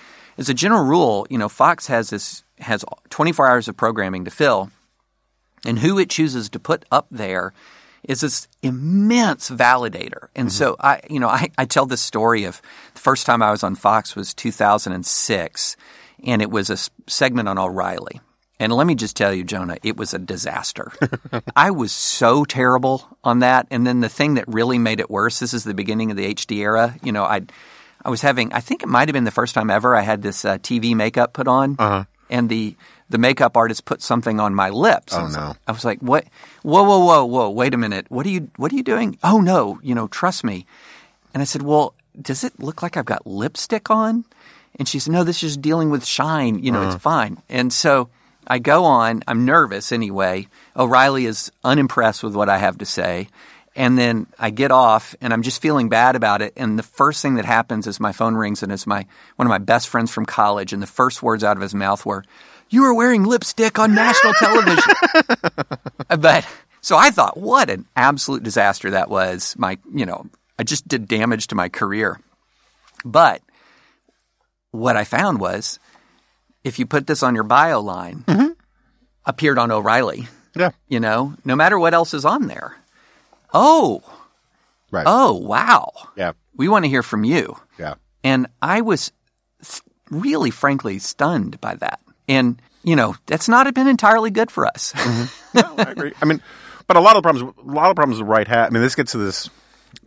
as a general rule, you know, Fox has this has twenty-four hours of programming to fill. And who it chooses to put up there is this immense validator. And mm-hmm. so I, you know, I, I tell this story of the first time I was on Fox was two thousand six, and it was a segment on O'Reilly. And let me just tell you, Jonah, it was a disaster. I was so terrible on that. And then the thing that really made it worse, this is the beginning of the H D era. You know, I I was having – I think it might have been the first time ever I had this uh, T V makeup put on. Uh-huh. And the, the makeup artist put something on my lips. Oh, no. I was like, what? Whoa, whoa, whoa, whoa. Wait a minute. What are you, what are you doing? Oh, no. You know, trust me. And I said, well, does it look like I've got lipstick on? And she said, no, this is dealing with shine. You know, uh-huh. It's fine. And so – I go on. I'm nervous anyway. O'Reilly is unimpressed with what I have to say. And then I get off and I'm just feeling bad about it. And the first thing that happens is my phone rings and it's my one of my best friends from college. And the first words out of his mouth were, you are wearing lipstick on national television. But so I thought, what an absolute disaster that was. My, you know, I just did damage to my career. But what I found was, if you put this on your bio line, mm-hmm. appeared on O'Reilly. Yeah. You know, no matter what else is on there. Oh. Right. Oh, wow. Yeah. We want to hear from you. Yeah. And I was really, frankly, stunned by that. And, you know, that's not been entirely good for us. Mm-hmm. No, I agree. I mean, but a lot of the problems, a lot of problems the right hat. I mean, this gets to this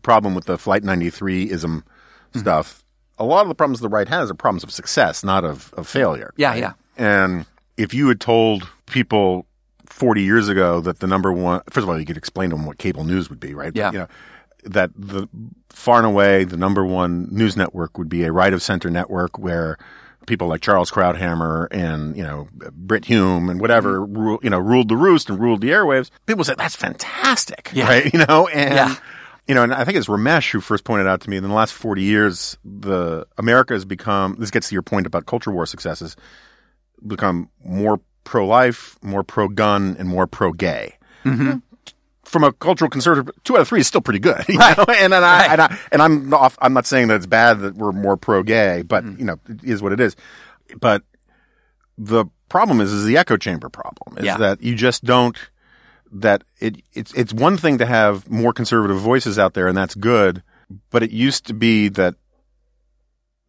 problem with the Flight ninety-three-ism mm-hmm. stuff. A lot of the problems the right has are problems of success, not of, of failure. Yeah, right? Yeah. And if you had told people forty years ago that the number one – first of all, you could explain to them what cable news would be, right? Yeah. But, you know, that the far and away the number one news network would be a right-of-center network where people like Charles Krauthammer and, you know, Brit Hume and whatever, rule, you know, ruled the roost and ruled the airwaves, people said, that's fantastic, yeah. right? You know, and yeah. – You know, and I think it's Ramesh who first pointed out to me in the last forty years, the America has become – this gets to your point about culture war successes – become more pro-life, more pro-gun, and more pro-gay. Mm-hmm. From a cultural conservative, two out of three is still pretty good. You right. know? And, and, right. I, and, I, and I'm off, I'm not saying that it's bad that we're more pro-gay, but, mm. you know, it is what it is. But the problem is, is the echo chamber problem is yeah. that you just don't – that it it's it's one thing to have more conservative voices out there, and that's good, but it used to be that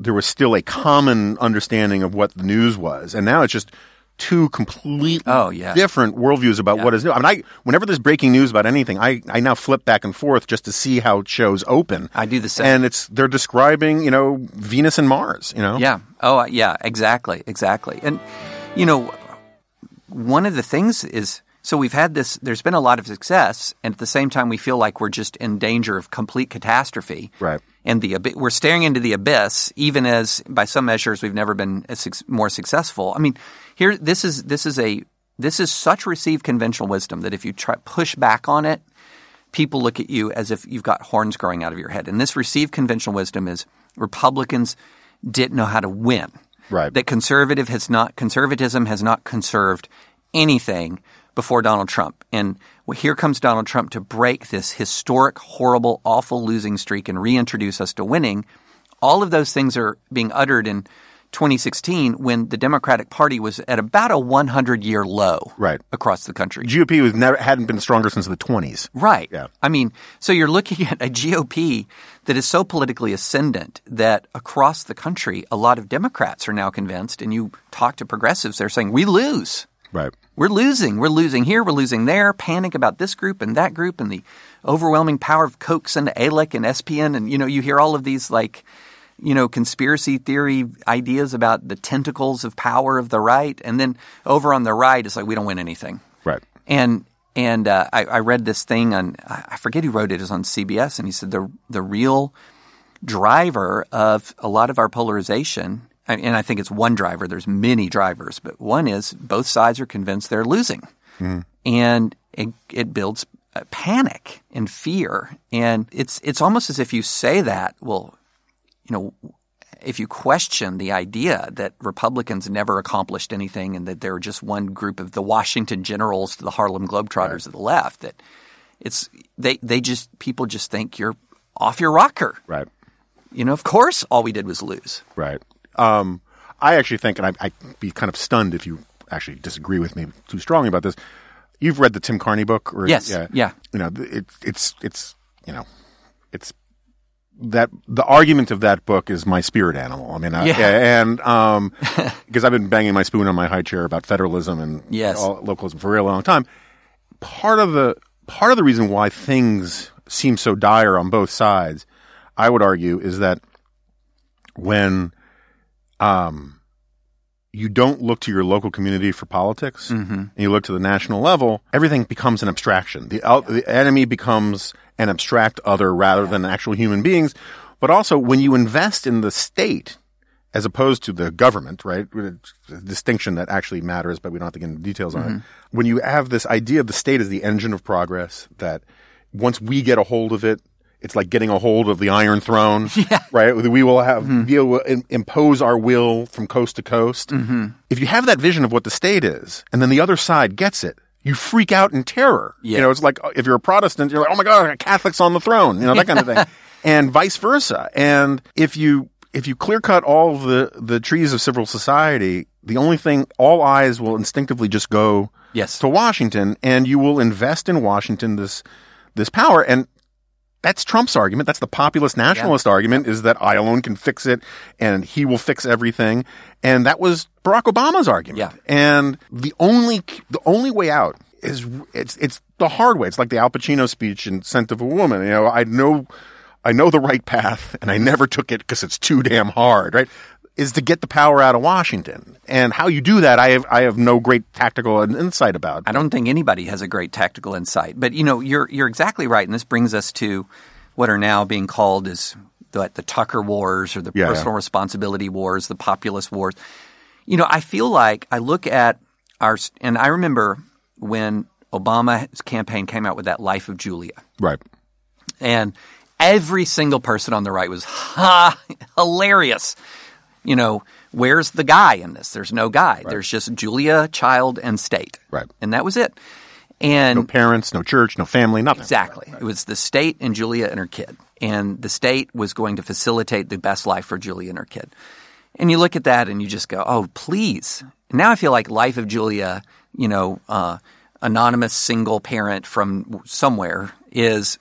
there was still a common understanding of what the news was, and now it's just two completely oh, yeah. different worldviews about yeah. what is new. I mean, I whenever there's breaking news about anything, I, I now flip back and forth just to see how shows open. I do the same. And it's they're describing, you know, Venus and Mars, you know? Yeah. Oh, yeah, exactly, exactly. And, you know, one of the things is – so we've had this – there's been a lot of success, and at the same time we feel like we're just in danger of complete catastrophe. Right. And the we're staring into the abyss, even as by some measures we've never been as more successful. I mean, here this is this is a this is such received conventional wisdom that if you try push back on it, people look at you as if you've got horns growing out of your head. And this received conventional wisdom is Republicans didn't know how to win. Right. That conservative has not conservatism has not conserved anything before Donald Trump. And here comes Donald Trump to break this historic, horrible, awful losing streak and reintroduce us to winning. All of those things are being uttered in twenty sixteen when the Democratic Party was at about a one hundred year low right. across the country. G O P was never, hadn't been stronger since the twenties. Right. Yeah. I mean, so you're looking at a G O P that is so politically ascendant that across the country, a lot of Democrats are now convinced, and you talk to progressives, they're saying, we lose. Right. We're losing. We're losing here. We're losing there. Panic about this group and that group and the overwhelming power of Kochs and Alec and S P N. And, you know, you hear all of these like, you know, conspiracy theory ideas about the tentacles of power of the right. And then over on the right, it's like we don't win anything. Right. And And uh, I, I read this thing on, I forget who wrote it, it was on C B S, and he said the the real driver of a lot of our polarization, and I think it's one driver, there's many drivers, but one is both sides are convinced they're losing. Mm. And it, it builds panic and fear. And it's it's almost as if you say that, well, you know, if you question the idea that Republicans never accomplished anything and that they're just one group of the Washington Generals to the Harlem Globetrotters right. of the left, that it's they they just people just think you're off your rocker. Right. You know, of course, all we did was lose. Right. Um, I actually think, and I, I'd be kind of stunned if you actually disagree with me too strongly about this. You've read the Tim Carney book, or yes, yeah, yeah. You know, it, it's it's you know, it's. That the argument of that book is my spirit animal. I mean, I, yeah. and um, because I've been banging my spoon on my high chair about federalism and yes. all, localism for a really long time. Part of the part of the reason why things seem so dire on both sides, I would argue, is that when um, you don't look to your local community for politics mm-hmm. and you look to the national level, everything becomes an abstraction. The yeah. the enemy becomes an abstract other rather yeah. than actual human beings. But also when you invest in the state as opposed to the government, right? A distinction that actually matters, but we don't have to get into details mm-hmm. on it. When you have this idea of the state as the engine of progress, that once we get a hold of it, it's like getting a hold of the Iron Throne, yeah. right? We will have mm-hmm. we will impose our will from coast to coast. Mm-hmm. If you have that vision of what the state is and then the other side gets it, you freak out in terror. Yeah. You know, it's like if you're a Protestant, you're like, oh my God, a Catholic's on the throne, you know, that kind of thing. And vice versa. And if you if you clear cut all the, the trees of civil society, the only thing, all eyes will instinctively just go yes. to Washington, and you will invest in Washington this this power. And that's Trump's argument. That's the populist nationalist yeah. argument, is that I alone can fix it and he will fix everything. And that was Barack Obama's argument. Yeah. And the only the only way out is it's it's the hard way. It's like the Al Pacino speech in Scent of a Woman. You know, I know I know the right path and I never took it because it's too damn hard, right? Is to get the power out of Washington. And how you do that, I have I have no great tactical insight about. I don't think anybody has a great tactical insight. But, you know, you're you're exactly right. And this brings us to what are now being called as the, the Tucker Wars, or the yeah, personal yeah. responsibility wars, the populist wars. You know, I feel like I look at our – and I remember when Obama's campaign came out with that Life of Julia. Right. And every single person on the right was ha, hilarious. You know, where's the guy in this? There's no guy. Right. There's just Julia, child, and state. Right. And that was it. And no parents, no church, no family, nothing. Exactly. Right, right. It was the state and Julia and her kid. And the state was going to facilitate the best life for Julia and her kid. And you look at that and you just go, oh, please. Now I feel like Life of Julia, you know, uh, anonymous single parent from somewhere is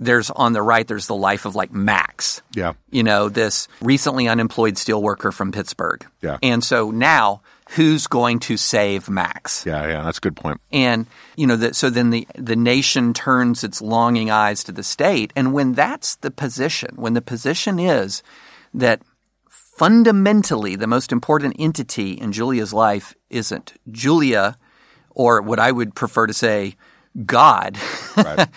there's on the right, there's the life of like Max. Yeah. You know, this recently unemployed steelworker from Pittsburgh. Yeah. And so now who's going to save Max? Yeah, yeah, that's a good point. And, you know, the, so then the, the nation turns its longing eyes to the state. And when that's the position, when the position is that fundamentally, the most important entity in Julia's life isn't Julia, or what I would prefer to say, God. Right.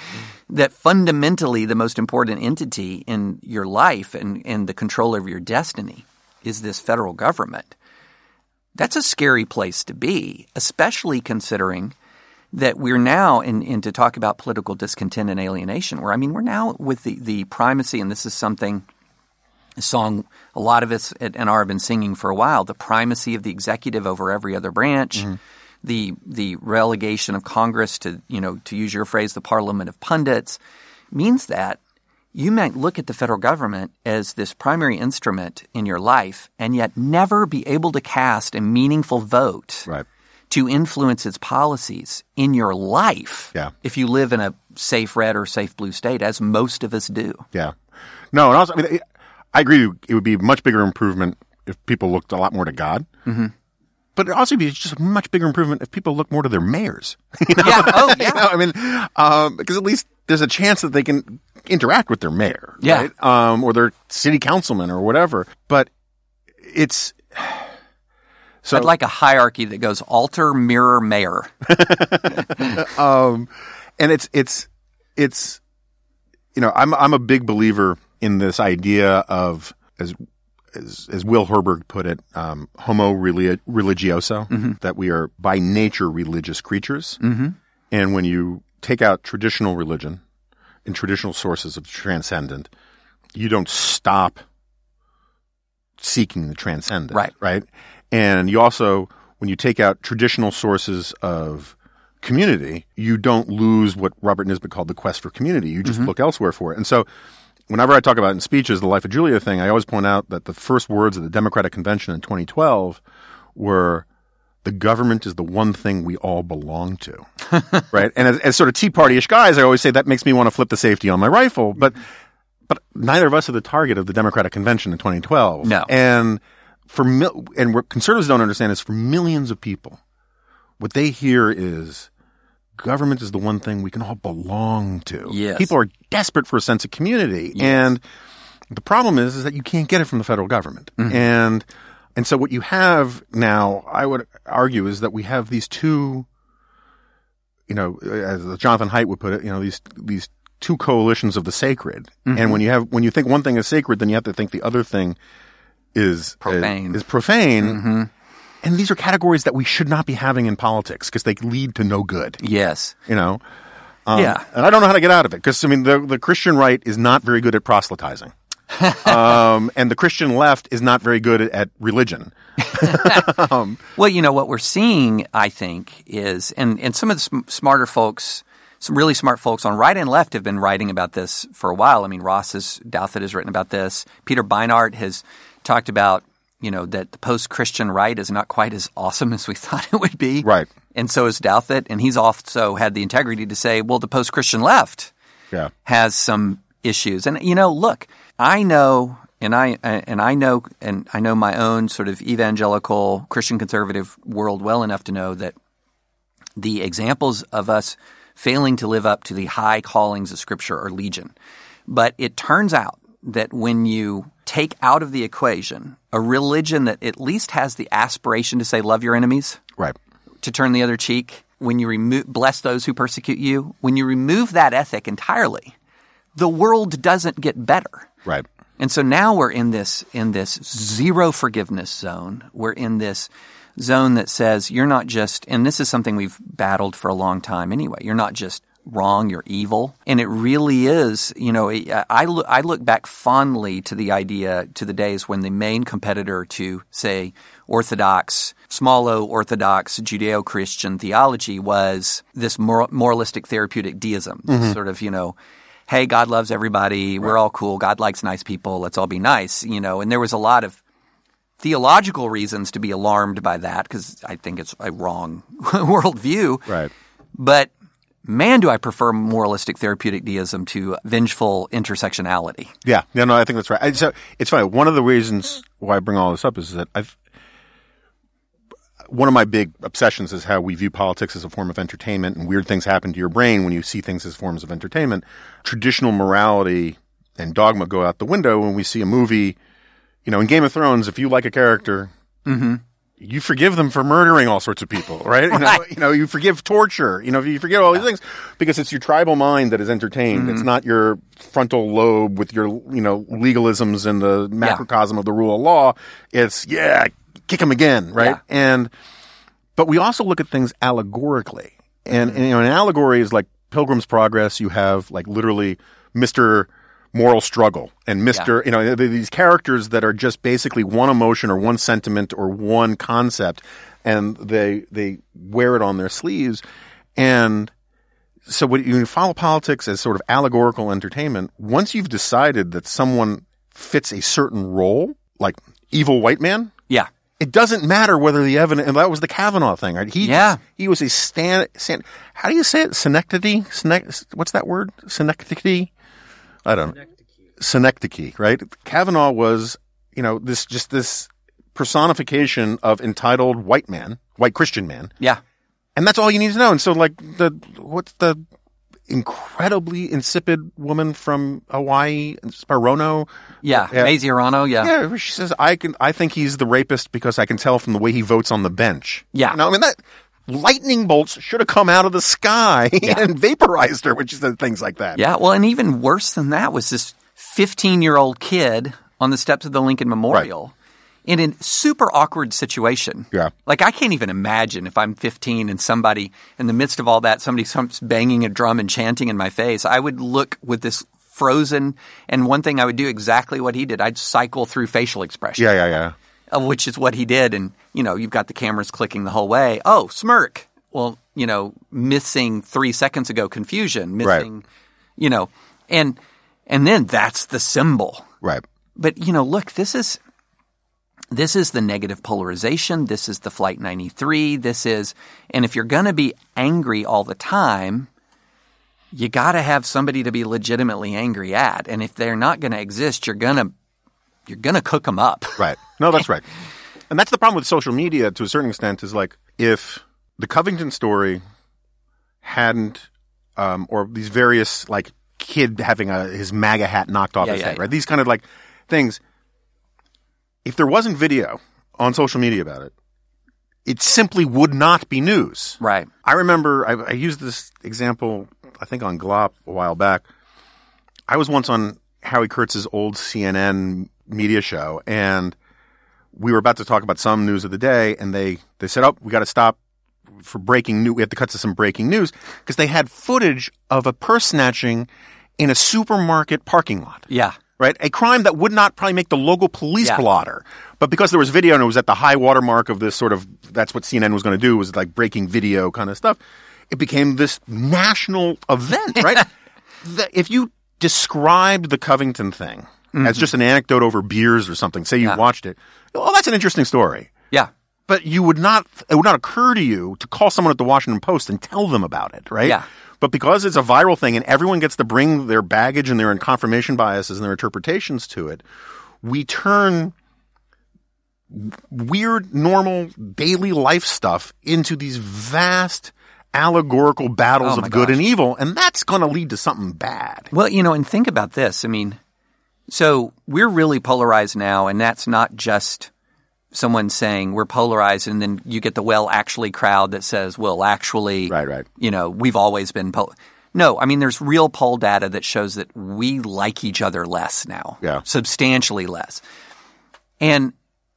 That fundamentally, the most important entity in your life and, and the control of your destiny is this federal government. That's a scary place to be, especially considering that we're now, and in, in to talk about political discontent and alienation, where I mean, we're now with the, the primacy, and this is something – a song a lot of us at N R have been singing for a while, the primacy of the executive over every other branch, mm-hmm. the the relegation of Congress to, you know, to use your phrase, the parliament of pundits, means that you might look at the federal government as this primary instrument in your life and yet never be able to cast a meaningful vote right. to influence its policies in your life yeah. if you live in a safe red or safe blue state, as most of us do. Yeah. No, and also, I mean, it, I agree. It would be a much bigger improvement if people looked a lot more to God. Mm-hmm. But it also would be just a much bigger improvement if people look more to their mayors. You know? Yeah. Oh, yeah. You know, I mean, um, because at least there's a chance that they can interact with their mayor, yeah. right? Um, or their city councilman or whatever. But it's So I'd like a hierarchy that goes altar, mirror, mayor. um, and it's it's it's you know I'm I'm a big believer in this idea of as as, as Will Herberg put it, um, homo religioso, mm-hmm. that we are by nature religious creatures, mm-hmm. and when you take out traditional religion and traditional sources of transcendent, you don't stop seeking the transcendent, right? Right. And you also, when you take out traditional sources of community, you don't lose what Robert Nisbet called the quest for community. You just mm-hmm. look elsewhere for it. And so whenever I talk about in speeches the Life of Julia thing, I always point out that the first words of the Democratic Convention in twenty twelve were, the government is the one thing we all belong to, right? And as, as sort of Tea Party-ish guys, I always say that makes me want to flip the safety on my rifle. But but neither of us are the target of the Democratic Convention in twenty twelve. No. And For mil- and what conservatives don't understand is for millions of people, what they hear is government is the one thing we can all belong to. Yes. People are desperate for a sense of community. Yes. And the problem is, is that you can't get it from the federal government. Mm-hmm. And and so what you have now, I would argue, is that we have these two, you know, as Jonathan Haidt would put it, you know, these these two coalitions of the sacred. Mm-hmm. And when you have when you think one thing is sacred, then you have to think the other thing is profane. Is, is profane. Mm-hmm. And these are categories that we should not be having in politics because they lead to no good. Yes. You know? Um, yeah. And I don't know how to get out of it because, I mean, the, the Christian right is not very good at proselytizing. um, and the Christian left is not very good at, at religion. um, well, you know, what we're seeing, I think, is, and, and some of the sm- smarter folks, some really smart folks on right and left have been writing about this for a while. I mean, Ross has, Douthat has written about this. Peter Beinart has talked about, you know, that the post-Christian right is not quite as awesome as we thought it would be. Right. And so is Douthat. And he's also had the integrity to say, well, the post-Christian left yeah. has some issues. And, you know, look, I know and I and I know and I know my own sort of evangelical Christian conservative world well enough to know that the examples of us failing to live up to the high callings of Scripture are legion. But it turns out that when you take out of the equation a religion that at least has the aspiration to say love your enemies, right? To turn the other cheek, when you remove bless those who persecute you, when you remove that ethic entirely, the world doesn't get better. Right. And so now we're in this in this zero forgiveness zone. We're in this zone that says you're not just – and this is something we've battled for a long time anyway. You're not just wrong, you're evil. And it really is, you know, I, I look back fondly to the idea, to the days when the main competitor to, say, Orthodox, small o Orthodox Judeo-Christian theology was this moralistic therapeutic deism, mm-hmm. sort of, you know, hey, God loves everybody, right. We're all cool, God likes nice people, let's all be nice, you know, and there was a lot of theological reasons to be alarmed by that because I think it's a wrong worldview. Right. But man, do I prefer moralistic therapeutic deism to vengeful intersectionality. Yeah. Yeah, no, I think that's right. I, so it's funny. One of the reasons why I bring all this up is that I've – one of my big obsessions is how we view politics as a form of entertainment and weird things happen to your brain when you see things as forms of entertainment. Traditional morality and dogma go out the window when we see a movie. You know, in Game of Thrones, if you like a character mm-hmm. – you forgive them for murdering all sorts of people, right? You know, right. You know, you forgive torture. You know, you forgive all these things because it's your tribal mind that is entertained. Mm-hmm. It's not your frontal lobe with your, you know, legalisms and the macrocosm yeah. of the rule of law. It's, yeah, kick them again, right? Yeah. And but we also look at things allegorically. And, mm-hmm. and, you know, an allegory is like Pilgrim's Progress. You have, like, literally Mister Moral Struggle and Mister Yeah. You know, these characters that are just basically one emotion or one sentiment or one concept, and they they wear it on their sleeves. And so when you follow politics as sort of allegorical entertainment, once you've decided that someone fits a certain role, like evil white man, yeah, it doesn't matter whether the evidence – and that was the Kavanaugh thing, right? He, yeah. He was a stand, stand – how do you say it? Synecdoche? Synect, what's that word? Synecdoche? I don't know. Synecdoche, right? Kavanaugh was, you know, this just this personification of entitled white man, white Christian man. Yeah. And that's all you need to know. And so, like, the what's the incredibly insipid woman from Hawaii, Sparono. Yeah, yeah. Mazie Hirono, yeah. Yeah, she says, I can. I think he's the rapist because I can tell from the way he votes on the bench. Yeah. You know, I mean, that lightning bolts should have come out of the sky yeah. and vaporized her when she said things like that. Yeah, well, and even worse than that was this fifteen-year-old kid on the steps of the Lincoln Memorial. Right. In a super awkward situation. Yeah. Like, I can't even imagine if I'm fifteen and somebody, in the midst of all that, somebody starts banging a drum and chanting in my face. I would look with this frozen, and one thing I would do exactly what he did. I'd cycle through facial expressions. Yeah, yeah, yeah. Which is what he did. And, you know, you've got the cameras clicking the whole way. Oh, smirk. Well, you know, missing three seconds ago confusion. Missing, right. You know. And, and then that's the symbol. Right. But, you know, look, this is... This is the negative polarization. This is the Flight ninety-three. This is – and if you're going to be angry all the time, you got to have somebody to be legitimately angry at. And if they're not going to exist, you're going to you're going to cook them up. Right. No, that's right. And that's the problem with social media to a certain extent is like if the Covington story hadn't um, – or these various like kid having a, his MAGA hat knocked off yeah, his yeah, head, yeah. right? These kind of like things – if there wasn't video on social media about it, it simply would not be news. Right. I remember I, I used this example, I think, on Glop a while back. I was once on Howie Kurtz's old C N N media show, and we were about to talk about some news of the day, and they, they said, oh, we got to stop for breaking news. We have to cut to some breaking news because they had footage of a purse snatching in a supermarket parking lot. Yeah. Right, a crime that would not probably make the local police yeah. blotter, but because there was video and it was at the high water mark of this sort of that's what C N N was going to do was like breaking video kind of stuff. It became this national event, right? the, if you described the Covington thing mm-hmm. as just an anecdote over beers or something, say you yeah. watched it, oh, that's an interesting story. Yeah, but you would not it would not occur to you to call someone at the Washington Post and tell them about it, right? Yeah. But because it's a viral thing and everyone gets to bring their baggage and their confirmation biases and their interpretations to it, we turn weird, normal, daily life stuff into these vast allegorical battles oh of good gosh. and evil. And that's going to lead to something bad. Well, you know, and think about this. I mean, so we're really polarized now, and that's not just someone saying we're polarized, and then you get the well actually crowd that says, well, actually, right, right. you know, we've always been pol-. No, I mean, there's real poll data that shows that we like each other less now, yeah. substantially less. And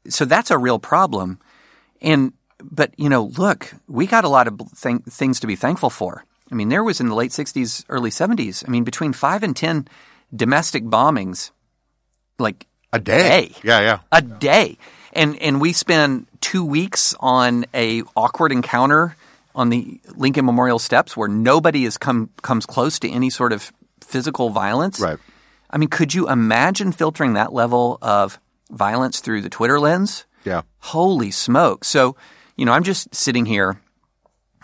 so that's a real problem. And but, you know, look, we got a lot of th- things to be thankful for. I mean, there was in the late sixties, early seventies, I mean, between five and ten domestic bombings, like a day. day. Yeah, yeah. A yeah. day. And and we spend two weeks on a awkward encounter on the Lincoln Memorial steps where nobody is come comes close to any sort of physical violence. Right. I mean, could you imagine filtering that level of violence through the Twitter lens? Yeah. Holy smoke. So, you know, I'm just sitting here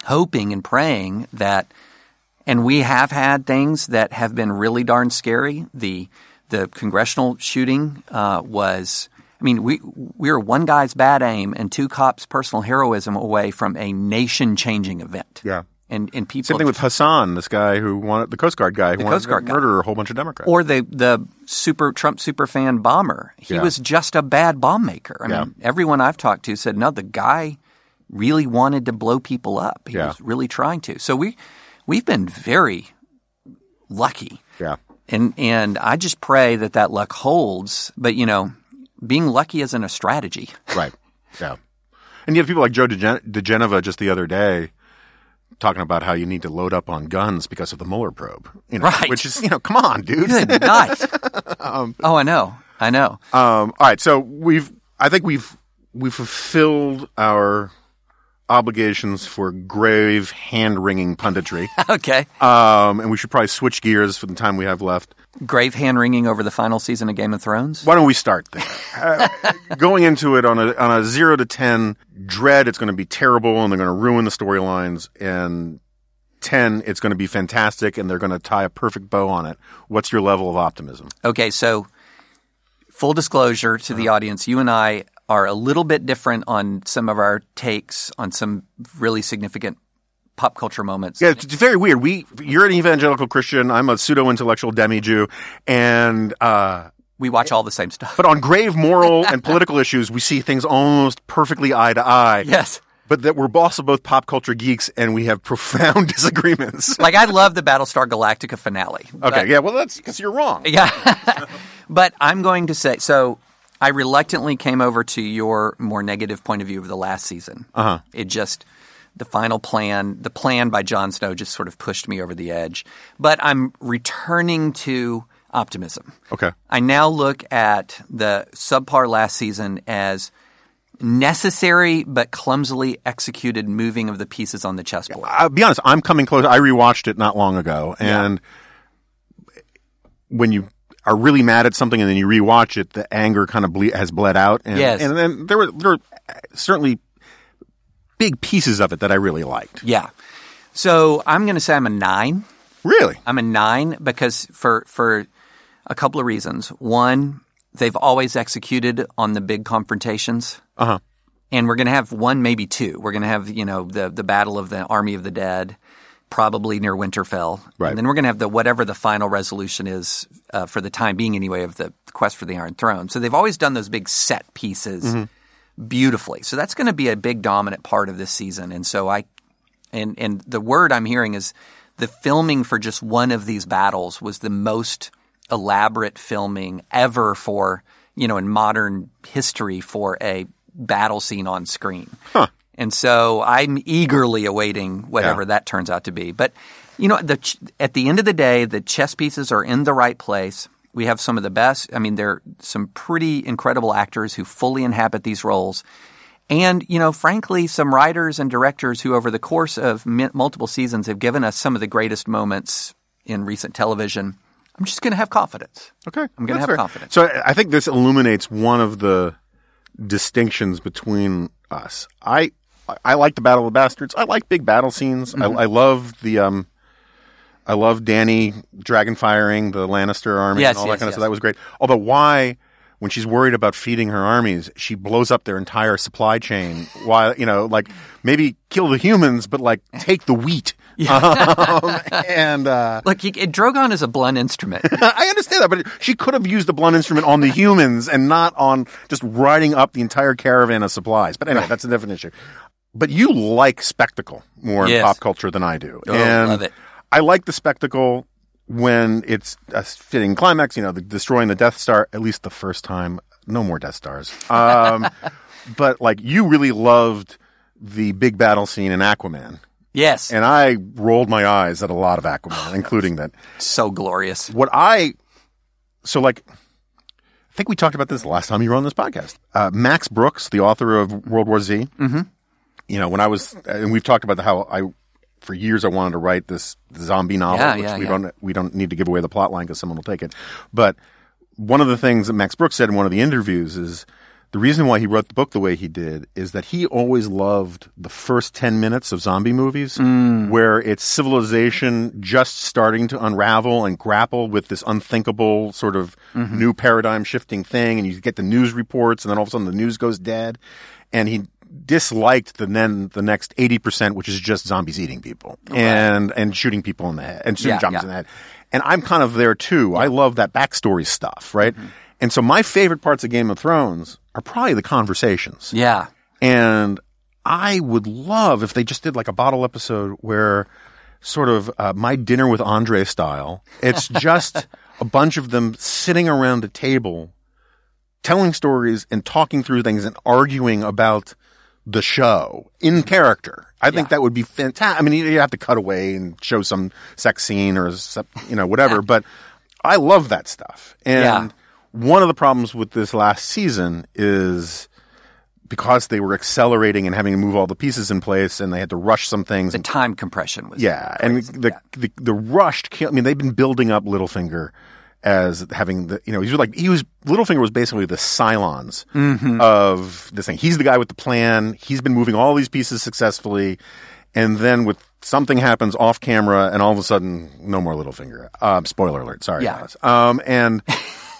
hoping and praying that – and we have had things that have been really darn scary. The, the congressional shooting uh, was – I mean, we we're one guy's bad aim and two cops' personal heroism away from a nation-changing event. Yeah, and and people. Same thing with Hassan, this guy who wanted the Coast Guard guy who wanted to murder a whole bunch of Democrats, or the the super Trump superfan bomber. He yeah. was just a bad bomb maker. I yeah. mean, everyone I've talked to said no. The guy really wanted to blow people up. He yeah. was really trying to. So we we've been very lucky. Yeah, and and I just pray that that luck holds. But you know. Being lucky isn't a strategy. Right. Yeah. And you have people like Joe DeGen- DeGeneva just the other day talking about how you need to load up on guns because of the Mueller probe. You know, right. Which is, you know, come on, dude. Good night. um, oh, I know. I know. Um, all right. So we've – I think we've we've fulfilled our obligations for grave hand-wringing punditry. Okay. Um, and we should probably switch gears for the time we have left. Grave hand-wringing over the final season of Game of Thrones? Why don't we start there? uh, going into it on a on a zero to ten, dread, it's going to be terrible, and they're going to ruin the storylines. And ten, it's going to be fantastic, and they're going to tie a perfect bow on it. What's your level of optimism? Okay, so full disclosure to the audience, you and I are a little bit different on some of our takes on some really significant pop culture moments. Yeah, it's very weird. We, you're an evangelical Christian. I'm a pseudo-intellectual demi-Jew. And uh, we watch all the same stuff. But on grave moral and political issues, we see things almost perfectly eye to eye. Yes. But that we're also both pop culture geeks, and we have profound disagreements. Like, I love the Battlestar Galactica finale. But, okay, yeah, well, that's because you're wrong. Yeah. But I'm going to say – so I reluctantly came over to your more negative point of view of the last season. Uh-huh. It just – the final plan – the plan by Jon Snow just sort of pushed me over the edge. But I'm returning to optimism. Okay. I now look at the subpar last season as – necessary but clumsily executed moving of the pieces on the chessboard. I'll be honest. I'm coming close. I rewatched it not long ago. And yeah. when you are really mad at something and then you rewatch it, the anger kind of ble- has bled out. And, yes. and then there were, there were certainly big pieces of it that I really liked. Yeah. So I'm going to say I'm a nine. Really? I'm a nine because for for a couple of reasons. One, they've always executed on the big confrontations. Uh-huh. And we're going to have one, maybe two. We're going to have, you know, the the Battle of the Army of the Dead, probably near Winterfell. Right. And then we're going to have the whatever the final resolution is uh, for the time being anyway of the quest for the Iron Throne. So they've always done those big set pieces mm-hmm. beautifully. So that's going to be a big dominant part of this season. And so I and, – and the word I'm hearing is the filming for just one of these battles was the most elaborate filming ever for, you know, in modern history for a – battle scene on screen. Huh. And so I'm eagerly awaiting whatever yeah. that turns out to be. But, you know, the ch- at the end of the day, the chess pieces are in the right place. We have some of the best. I mean, there are some pretty incredible actors who fully inhabit these roles. And, you know, frankly, some writers and directors who over the course of m- multiple seasons have given us some of the greatest moments in recent television. I'm just going to have confidence. Okay. I'm going to have fair. confidence. So I think this illuminates one of the distinctions between us. I I like the Battle of the Bastards. I like big battle scenes. Mm-hmm. I, I love the um, I love Dany dragon firing the Lannister army yes, and all yes, that kind yes. of stuff. That was great. Although why, when she's worried about feeding her armies, she blows up their entire supply chain. While you know, like maybe kill the humans, but like take the wheat. Yeah. Um, and uh, look, he, Drogon is a blunt instrument. I understand that, but she could have used the blunt instrument on the humans and not on just riding up the entire caravan of supplies. But anyway, that's a different issue. But you like spectacle more yes. in pop culture than I do. Oh, and love it. I like the spectacle when it's a fitting climax, you know, the, destroying the Death Star, at least the first time. No more Death Stars. Um, but like you really loved the big battle scene in Aquaman. Yes. And I rolled my eyes at a lot of Aquaman, including that. So glorious. What I – so like I think we talked about this the last time you were on this podcast. Uh, Max Brooks, the author of World War Z, mm-hmm. you know, when I was – and we've talked about how I – for years I wanted to write this zombie novel, yeah, which yeah, we, yeah. Don't, we don't need to give away the plot line because someone will take it. But one of the things that Max Brooks said in one of the interviews is – the reason why he wrote the book the way he did is that he always loved the first ten minutes of zombie movies mm. where it's civilization just starting to unravel and grapple with this unthinkable sort of mm-hmm. new paradigm shifting thing. And you get the news reports and then all of a sudden the news goes dead. And he disliked the then the next eighty percent, which is just zombies eating people okay. and, and shooting people in the head and shooting yeah, zombies yeah. in the head. And I'm kind of there too. Yeah. I love that backstory stuff, right? Mm-hmm. And so my favorite parts of Game of Thrones are probably the conversations. Yeah. And I would love if they just did like a bottle episode where sort of uh, My Dinner with Andre style, it's just a bunch of them sitting around a table telling stories and talking through things and arguing about the show in character. I think yeah. that would be fantastic. I mean, you have to cut away and show some sex scene or, you know, whatever. But I love that stuff. And yeah. one of the problems with this last season is because they were accelerating and having to move all the pieces in place and they had to rush some things. The and, time compression was Yeah, crazy. and the, yeah. the the the rushed – I mean, they've been building up Littlefinger as having the – you know, he was like – he was – Littlefinger was basically the Cylons mm-hmm. of this thing. He's the guy with the plan. He's been moving all these pieces successfully. And then with something happens off camera and all of a sudden, no more Littlefinger. Um, spoiler alert. Sorry. Yeah. Um, and –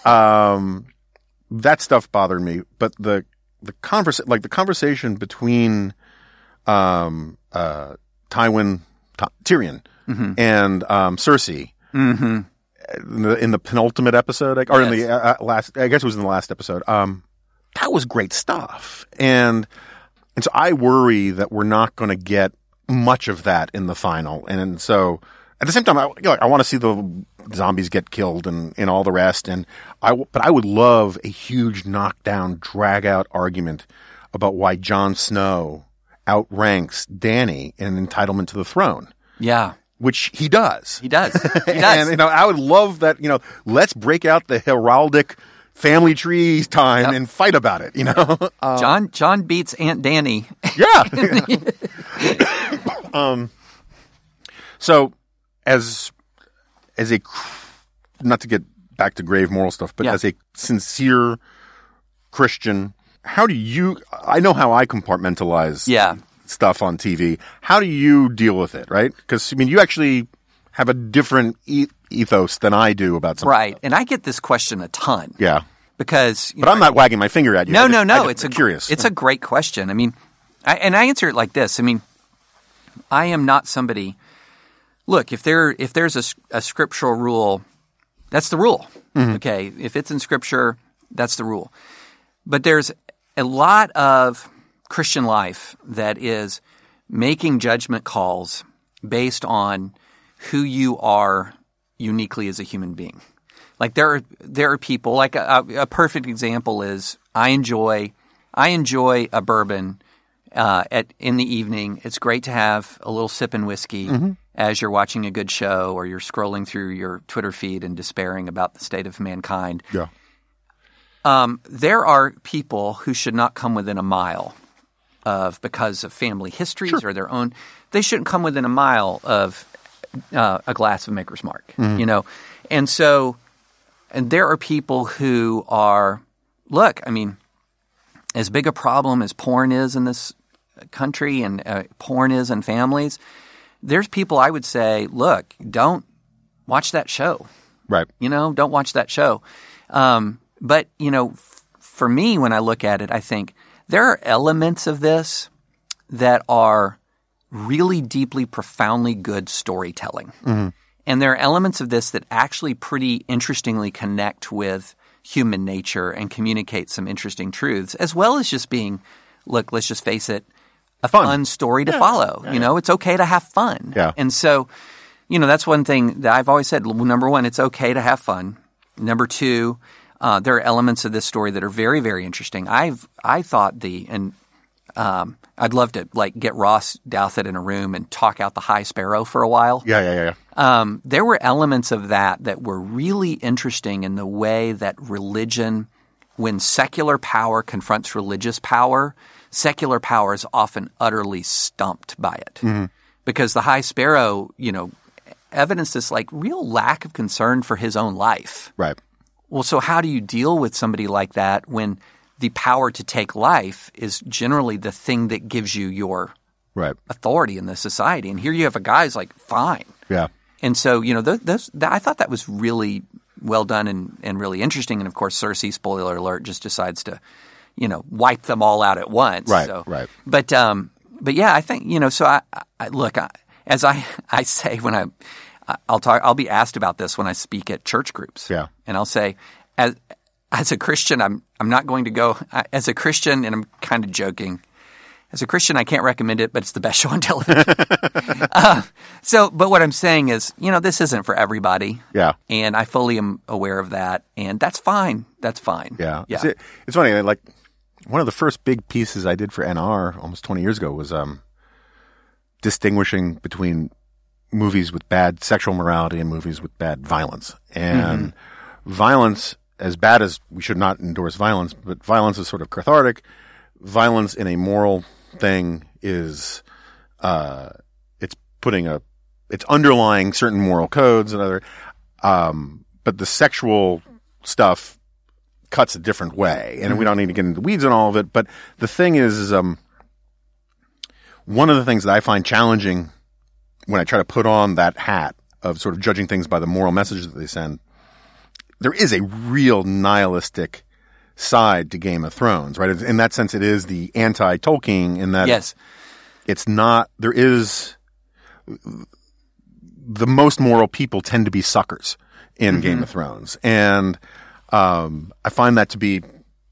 Um, that stuff bothered me, but the, the conversa- like the conversation between, um, uh, Tywin Tyrion mm-hmm. and um, Cersei mm-hmm. in, the, in the penultimate episode, like, or yes. in the uh, last, I guess it was in the last episode. Um, that was great stuff. And, and so I worry that we're not going to get much of that in the final. And, and so at the same time, I, you know, I want to see the zombies get killed and, and all the rest. And I, but I would love a huge knockdown, drag out argument about why Jon Snow outranks Dany in entitlement to the throne. Yeah. Which he does. He does. He does. And, you know, I would love that, you know, let's break out the heraldic family tree time yep. and fight about it, you know? Um, John, John beats Aunt Dany. Yeah. um, so as, as a, not to get back to grave moral stuff, but yeah. as a sincere Christian, how do you, I know how I compartmentalize yeah. stuff on T V. How do you deal with it, right? Because, I mean, you actually have a different e- ethos than I do about something. Right. And I get this question a ton. Yeah. Because. But know, I'm not I, wagging my finger at you. No, just, no, no. It's a, curious. It's a great question. I mean, I, and I answer it like this. I mean, I am not somebody. Look, if there if there's a, a scriptural rule, that's the rule. Mm-hmm. Okay. If it's in scripture, that's the rule. But there's a lot of Christian life that is making judgment calls based on who you are uniquely as a human being. Like there are there are people like a, a perfect example is I enjoy I enjoy a bourbon uh, at in the evening. It's great to have a little sip and whiskey mm-hmm. as you're watching a good show or you're scrolling through your Twitter feed and despairing about the state of mankind. Yeah. Um, there are people who should not come within a mile of because of family histories sure. or their own. They shouldn't come within a mile of uh, a glass of Maker's Mark, mm-hmm. you know. And so, and there are people who are look. I mean, as big a problem as porn is in this country and uh, porn is in families, there's people I would say, look, don't watch that show, right? You know, don't watch that show. Um, But, you know, f- for me, when I look at it, I think there are elements of this that are really deeply, profoundly good storytelling. Mm-hmm. And there are elements of this that actually pretty interestingly connect with human nature and communicate some interesting truths, as well as just being, look, let's just face it, a fun, fun story to yeah. follow. Yeah. You know, it's okay to have fun. Yeah. And so, you know, that's one thing that I've always said. Number one, it's okay to have fun. Number two – Uh, there are elements of this story that are very, very interesting. I've I thought the and um, I'd love to like get Ross Douthat in a room and talk out the High Sparrow for a while. Yeah, yeah, yeah. yeah. Um, there were elements of that that were really interesting in the way that religion, when secular power confronts religious power, secular power is often utterly stumped by it mm-hmm. because the High Sparrow, you know, evidenced this like real lack of concern for his own life, right. Well, so how do you deal with somebody like that when the power to take life is generally the thing that gives you your right. authority in the society? And here you have a guy's like, fine. Yeah. And so, you know, those, those, that, I thought that was really well done and, and really interesting. And, of course, Cersei, spoiler alert, just decides to, you know, wipe them all out at once. Right, so, right. But, um, but yeah, I think, you know, so I, I look, I, as I, I say when I – I'll talk. I'll be asked about this when I speak at church groups. Yeah, and I'll say, as as a Christian, I'm I'm not going to go I, as a Christian, and I'm kind of joking. As a Christian, I can't recommend it, but it's the best show on television. uh, so, but what I'm saying is, you know, this isn't for everybody. Yeah, and I fully am aware of that, and that's fine. That's fine. Yeah, yeah. It's, it's funny. Like one of the first big pieces I did for N R almost twenty years ago was um, distinguishing between movies with bad sexual morality and movies with bad violence. And mm-hmm. violence, as bad as we should not endorse violence, but violence is sort of cathartic. Violence in a moral thing is uh, it's putting a it's underlying certain moral codes and other. Um, but the sexual stuff cuts a different way, and mm-hmm. we don't need to get into the weeds on all of it. But the thing is, is um, one of the things that I find challenging when I try to put on that hat of sort of judging things by the moral message that they send, there is a real nihilistic side to Game of Thrones, right? In that sense, it is the anti-Tolkien in that yes. it's not – there is the most moral people tend to be suckers in mm-hmm. Game of Thrones. And um, I find that to be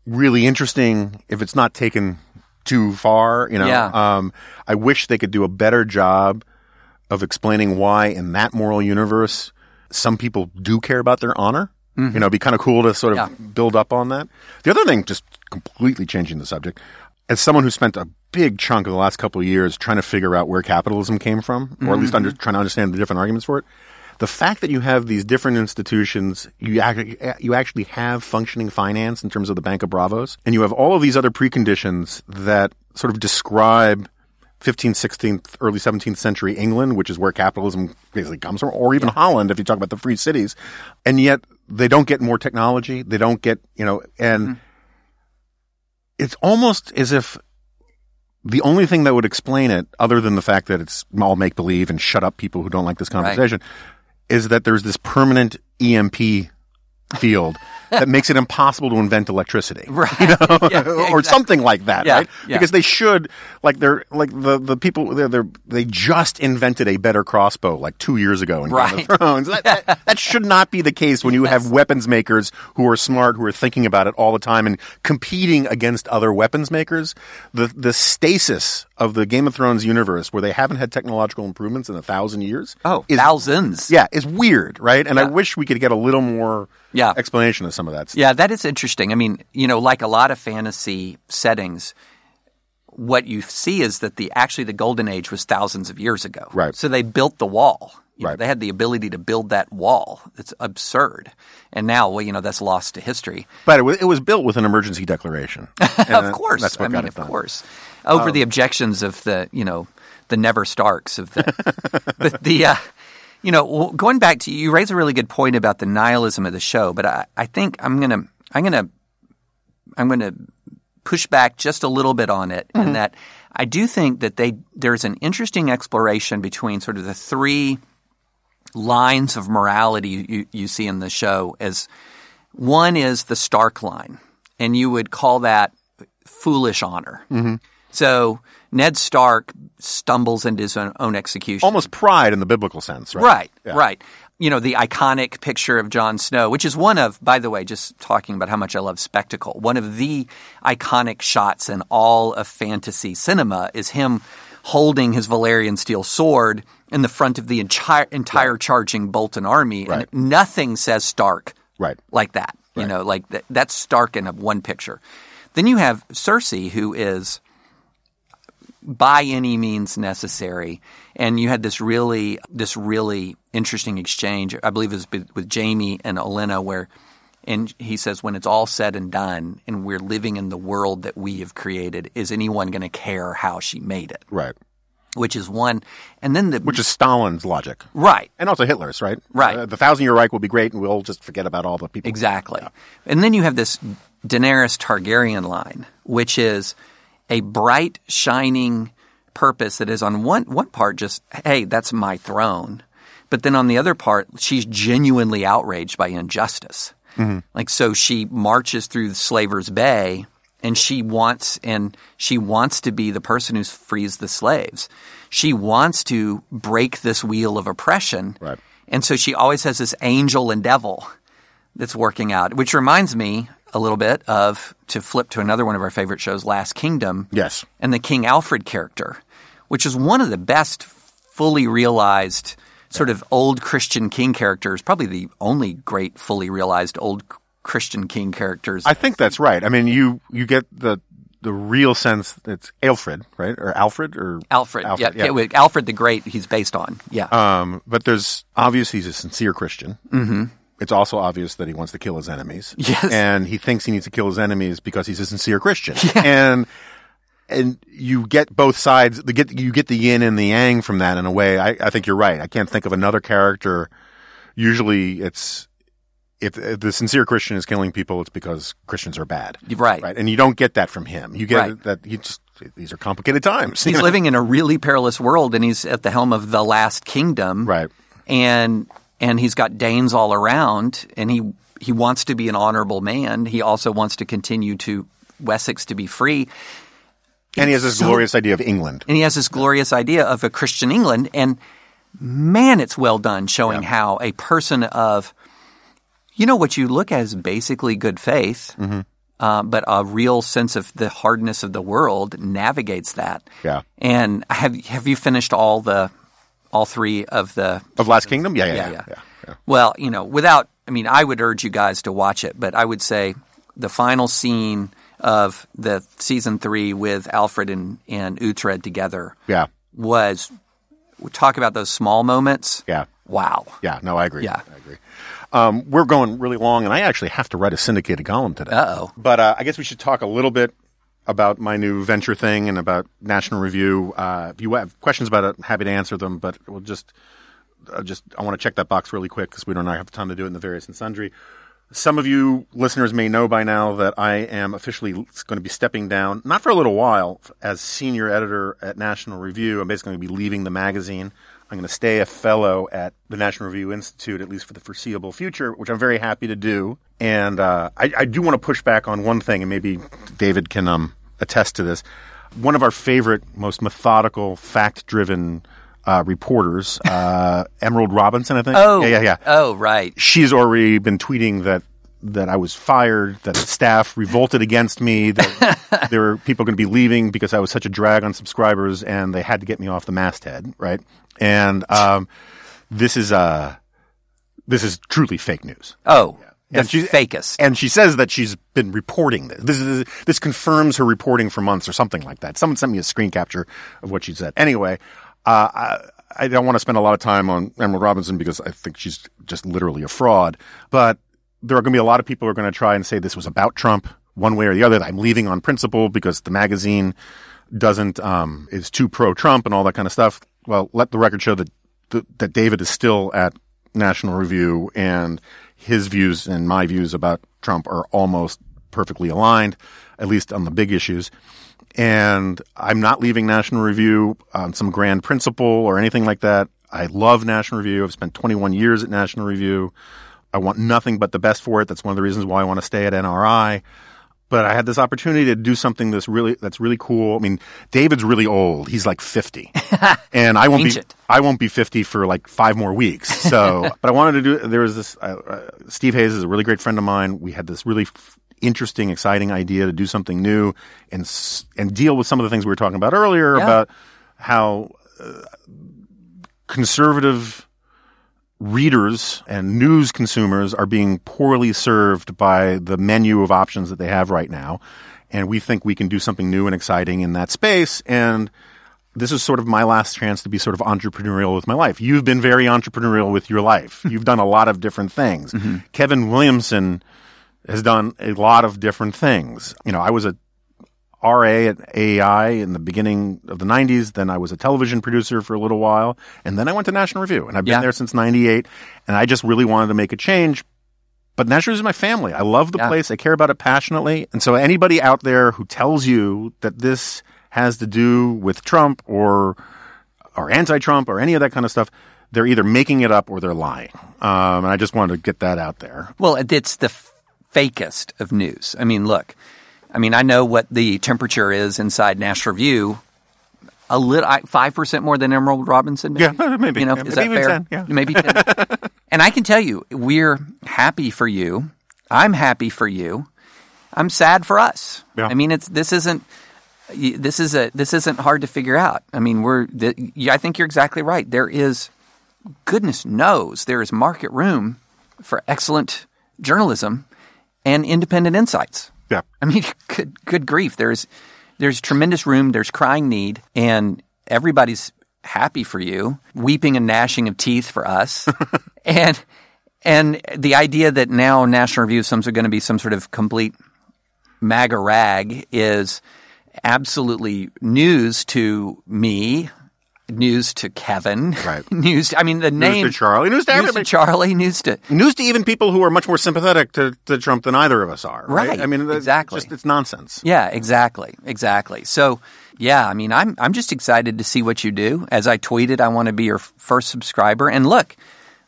really interesting if it's not taken too far. You know, yeah. um, I wish they could do a better job of explaining why in that moral universe some people do care about their honor. Mm-hmm. You know, it'd be kind of cool to sort of yeah. build up on that. The other thing, just completely changing the subject, as someone who spent a big chunk of the last couple of years trying to figure out where capitalism came from, or at least under, trying to understand the different arguments for it, the fact that you have these different institutions, you actually, you actually have functioning finance in terms of the Bank of Bravos, and you have all of these other preconditions that sort of describe fifteenth, sixteenth, early seventeenth century England, which is where capitalism basically comes from, or even yeah. Holland if you talk about the free cities, and yet they don't get more technology, they don't get, you know, and mm-hmm. it's almost as if the only thing that would explain it, other than the fact that it's all make-believe and shut up people who don't like this conversation, right. is that there's this permanent E M P field that makes it impossible to invent electricity, right? You know? Yeah, exactly. Or something like that, yeah, right? Yeah. Because they should, like, they're like the the people they're, they're, they just invented a better crossbow like two years ago in right. Game of Thrones. That, that, that should not be the case when you yes. have weapons makers who are smart, who are thinking about it all the time and competing against other weapons makers. The the stasis of the Game of Thrones universe, where they haven't had technological improvements in a thousand years. Oh, is, thousands! Yeah, is weird, right? And yeah. I wish we could get a little more. Yeah. Explanation of some of that stuff. Yeah, that is interesting. I mean, you know, like a lot of fantasy settings, what you see is that the actually the Golden Age was thousands of years ago. Right. So they built the wall. You right. know, they had the ability to build that wall. It's absurd. And now, well, you know, that's lost to history. But it was, it was built with an emergency declaration. Of course. That's what I got mean, it of done. course. Over um, the objections of the, you know, the never Starks of the – the, the uh, you know, going back to – you raise a really good point about the nihilism of the show, but I, I think I'm going to – I'm going to – I'm going to push back just a little bit on it mm-hmm. in that I do think that they there's an interesting exploration between sort of the three lines of morality you, you see in the show. As one is the Stark line, and you would call that foolish honor. Mm-hmm. So Ned Stark stumbles into his own, own execution. Almost pride in the biblical sense, right? Right, yeah. right. You know, the iconic picture of Jon Snow, which is one of, by the way, just talking about how much I love spectacle, one of the iconic shots in all of fantasy cinema is him holding his Valyrian steel sword in the front of the entire, entire right. charging Bolton army. Right. And nothing says Stark right. like that. Right. You know, like that, that's Stark in a, one picture. Then you have Cersei, who is by any means necessary. And you had this really this really interesting exchange, I believe it was with Jamie and Olenna, where and he says, when it's all said and done and we're living in the world that we have created, is anyone going to care how she made it? Right. Which is one – and then the – Which is Stalin's logic. Right. And also Hitler's, right? Right. Uh, the Thousand-Year Reich will be great and we'll just forget about all the people. Exactly. Yeah. And then you have this Daenerys Targaryen line, which is – a bright, shining purpose that is on one one part just, hey, that's my throne. But then on the other part, she's genuinely outraged by injustice. Mm-hmm. Like, so she marches through Slaver's Bay and she wants and she wants to be the person who frees the slaves. She wants to break this wheel of oppression. Right. And so she always has this angel and devil that's working out, which reminds me a little bit of, to flip to another one of our favorite shows, Last Kingdom. Yes. And the King Alfred character, which is one of the best fully realized sort of old Christian king characters, probably the only great fully realized old Christian king characters. I think that's right. I mean, you, you get the the real sense it's Alfred, right? Or Alfred? or Alfred, Alfred yeah. yeah. Alfred the Great he's based on, yeah. Um, but there's – obviously he's a sincere Christian. Mm-hmm. It's also obvious that he wants to kill his enemies. Yes. And he thinks he needs to kill his enemies because he's a sincere Christian. Yeah. And and you get both sides, the get you get the yin and the yang from that in a way. I, I think you're right. I can't think of another character. Usually it's if, if the sincere Christian is killing people, it's because Christians are bad. Right. Right. And you don't get that from him. You get right. that you just these are complicated times. He's you know? living in a really perilous world and he's at the helm of the Last Kingdom. Right. And And he's got Danes all around, and he he wants to be an honorable man. He also wants to continue to Wessex to be free. And, and he has this so, glorious idea of England. And he has this glorious idea of a Christian England. And man, it's well done showing yeah. how a person of, you know, what you look at as basically good faith, mm-hmm. uh, but a real sense of the hardness of the world navigates that. Yeah. And have have you finished all the all three of the of Last Kingdom? Yeah, yeah, yeah. yeah, yeah. yeah, yeah. Well, you know, without I mean, I would urge you guys to watch it, but I would say the final scene of the season three with Alfred and, and Uhtred together yeah. was – talk about those small moments. Yeah. Wow. Yeah. No, I agree. Yeah. I agree. Um, we're going really long, and I actually have to write a syndicated column today. Uh-oh. But uh, I guess we should talk a little bit about my new venture thing and about National Review. Uh, if you have questions about it, I'm happy to answer them, but we'll just uh, – just I want to check that box really quick because we don't have time to do it in the various and sundry. Some of you listeners may know by now that I am officially going to be stepping down, not for a little while, as senior editor at National Review. I'm basically going to be leaving the magazine. I'm going to stay a fellow at the National Review Institute, at least for the foreseeable future, which I'm very happy to do. And uh, I, I do want to push back on one thing, and maybe David can um, attest to this. One of our favorite, most methodical, fact-driven Uh, reporters, uh, Emerald Robinson, I think. Oh, yeah, yeah, yeah. Oh, right. She's already been tweeting that that I was fired, that the staff revolted against me, that there were people going to be leaving because I was such a drag on subscribers, and they had to get me off the masthead, right? And um, this is uh, this is truly fake news. Oh, yeah. And the fakest. And she says that she's been reporting this. This is this confirms her reporting for months or something like that. Someone sent me a screen capture of what she said. Anyway. Uh, I, I don't want to spend a lot of time on Emerald Robinson because I think she's just literally a fraud. But there are going to be a lot of people who are going to try and say this was about Trump one way or the other. I'm leaving on principle because the magazine doesn't um, is too pro-Trump and all that kind of stuff. Well, let the record show that that David is still at National Review and his views and my views about Trump are almost perfectly aligned, at least on the big issues. And I'm not leaving National Review on some grand principle or anything like that. I love National Review. I've spent twenty-one years at National Review. I want nothing but the best for it. That's one of the reasons why I want to stay at N R I. But I had this opportunity to do something that's really that's really cool. I mean, David's really old. He's like fifty. And I won't be I won't be fifty for like five more weeks. So, but I wanted to do there was this uh, uh, Steve Hayes is a really great friend of mine. We had this really f- interesting, exciting idea to do something new and and deal with some of the things we were talking about earlier yeah. about how uh, conservative readers and news consumers are being poorly served by the menu of options that they have right now. And we think we can do something new and exciting in that space. And this is sort of my last chance to be sort of entrepreneurial with my life. You've been very entrepreneurial with your life. You've done a lot of different things. Mm-hmm. Kevin Williamson has done a lot of different things. You know, I was a R A at A E I in the beginning of the nineties. Then I was a television producer for a little while. And then I went to National Review. And I've been yeah. there since ninety-eight. And I just really wanted to make a change. But National Review is my family. I love the yeah. place. I care about it passionately. And so anybody out there who tells you that this has to do with Trump or or anti-Trump or any of that kind of stuff, they're either making it up or they're lying. Um, and I just wanted to get that out there. Well, it's the f- fakest of news. I mean, look. I mean, I know what the temperature is inside National Review. A little, five percent more than Emerald Robinson. Maybe? Yeah, maybe. You know, yeah, is maybe that fair? ten, yeah. Maybe ten. And I can tell you, we're happy for you. I'm happy for you. I'm sad for us. Yeah. I mean, it's this isn't this is a this isn't hard to figure out. I mean, we're. The, I think you're exactly right. There is, goodness knows, there is market room for excellent journalism and independent insights. Yeah, I mean, good, good grief. There's, there's tremendous room. There's crying need, and everybody's happy for you, weeping and gnashing of teeth for us, and and the idea that now National Review is going to be some sort of complete MAGA rag is absolutely news to me, news to Kevin, right? News. To, I mean, the name news to Charlie, news to news everybody. To Charlie, news to news to even people who are much more sympathetic to, to Trump than either of us are. Right. right? I mean, exactly. It's just, it's nonsense. Yeah. Exactly. Exactly. So, yeah. I mean, I'm I'm just excited to see what you do. As I tweeted, I want to be your first subscriber. And look,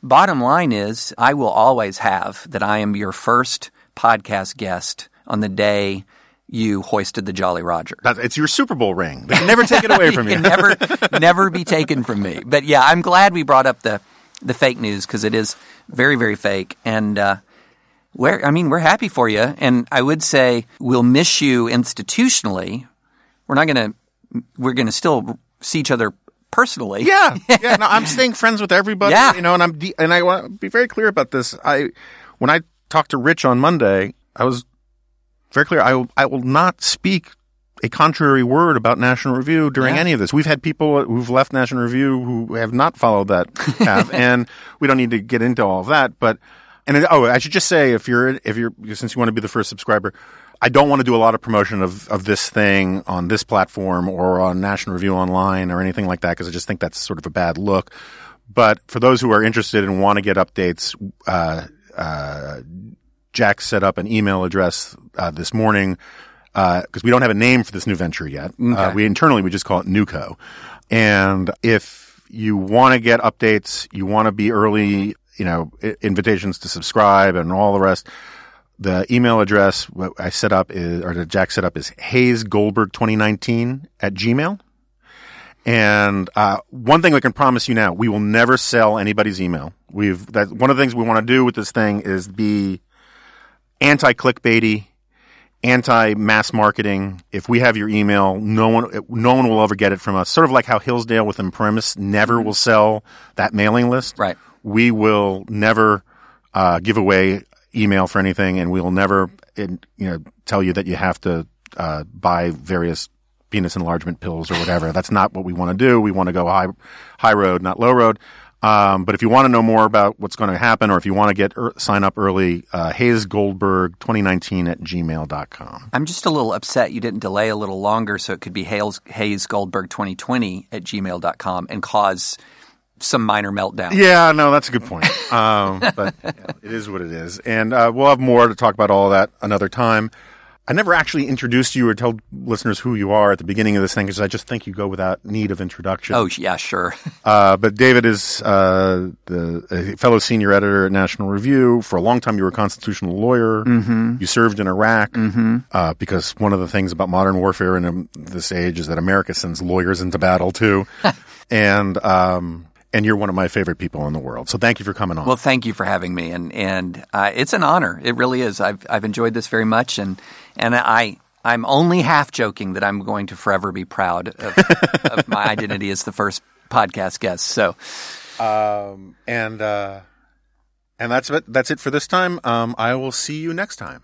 bottom line is, I will always have that. I am your first podcast guest on the day you hoisted the Jolly Roger. It's your Super Bowl ring. They can never take it away from you. It can never, never be taken from me. But yeah, I'm glad we brought up the, the fake news because it is very, very fake. And uh, we're, I mean, we're happy for you. And I would say we'll miss you institutionally. We're not going to – we're going to still see each other personally. Yeah. Yeah. No, I'm staying friends with everybody. Yeah. You know, and, I'm de- and I want to be very clear about this. I When I talked to Rich on Monday, I was – very clear. I will, I will not speak a contrary word about National Review during yeah. any of this. We've had people who've left National Review who have not followed that path, and we don't need to get into all of that. But and it, oh, I should just say, if you're if you're since you want to be the first subscriber, I don't want to do a lot of promotion of of this thing on this platform or on National Review Online or anything like that because I just think that's sort of a bad look. But for those who are interested and want to get updates, uh, uh, Jack set up an email address uh, this morning because uh, we don't have a name for this new venture yet. Okay. Uh, we internally, we just call it Nuco. And if you want to get updates, you want to be early, you know, I- invitations to subscribe and all the rest, the email address what I set up is, or that Jack set up is hayes goldberg twenty nineteen at Gmail. And uh, one thing I can promise you now, we will never sell anybody's email. We've that one of the things we want to do with this thing is be anti-clickbaity, anti-mass marketing. If we have your email, no one no one will ever get it from us. Sort of like how Hillsdale with Imprimis never will sell that mailing list. Right. We will never uh, give away email for anything, and we will never you know tell you that you have to uh, buy various penis enlargement pills or whatever. That's not what we want to do. We want to go high high road, not low road. Um, but if you want to know more about what's going to happen or if you want to get er, sign up early, uh, hayes goldberg twenty nineteen at gmail dot com. I'm just a little upset you didn't delay a little longer so it could be hayes goldberg twenty twenty at gmail dot com and cause some minor meltdown. Yeah, no, that's a good point. Um, but yeah, it is what it is. And uh, we'll have more to talk about all that another time. I never actually introduced you or told listeners who you are at the beginning of this thing because I just think you go without need of introduction. Oh, yeah, sure. uh, but David is uh, the a fellow senior editor at National Review. For a long time, you were a constitutional lawyer. Mm-hmm. You served in Iraq mm-hmm. uh, because one of the things about modern warfare in um, this age is that America sends lawyers into battle, too. and um, and you're one of my favorite people in the world. So thank you for coming on. Well, thank you for having me. And and uh, it's an honor. It really is. I've I've enjoyed this very much. And And I, I'm only half joking that I'm going to forever be proud of, of my identity as the first podcast guest. So, um, and uh, and that's it. That's it for this time. Um, I will see you next time.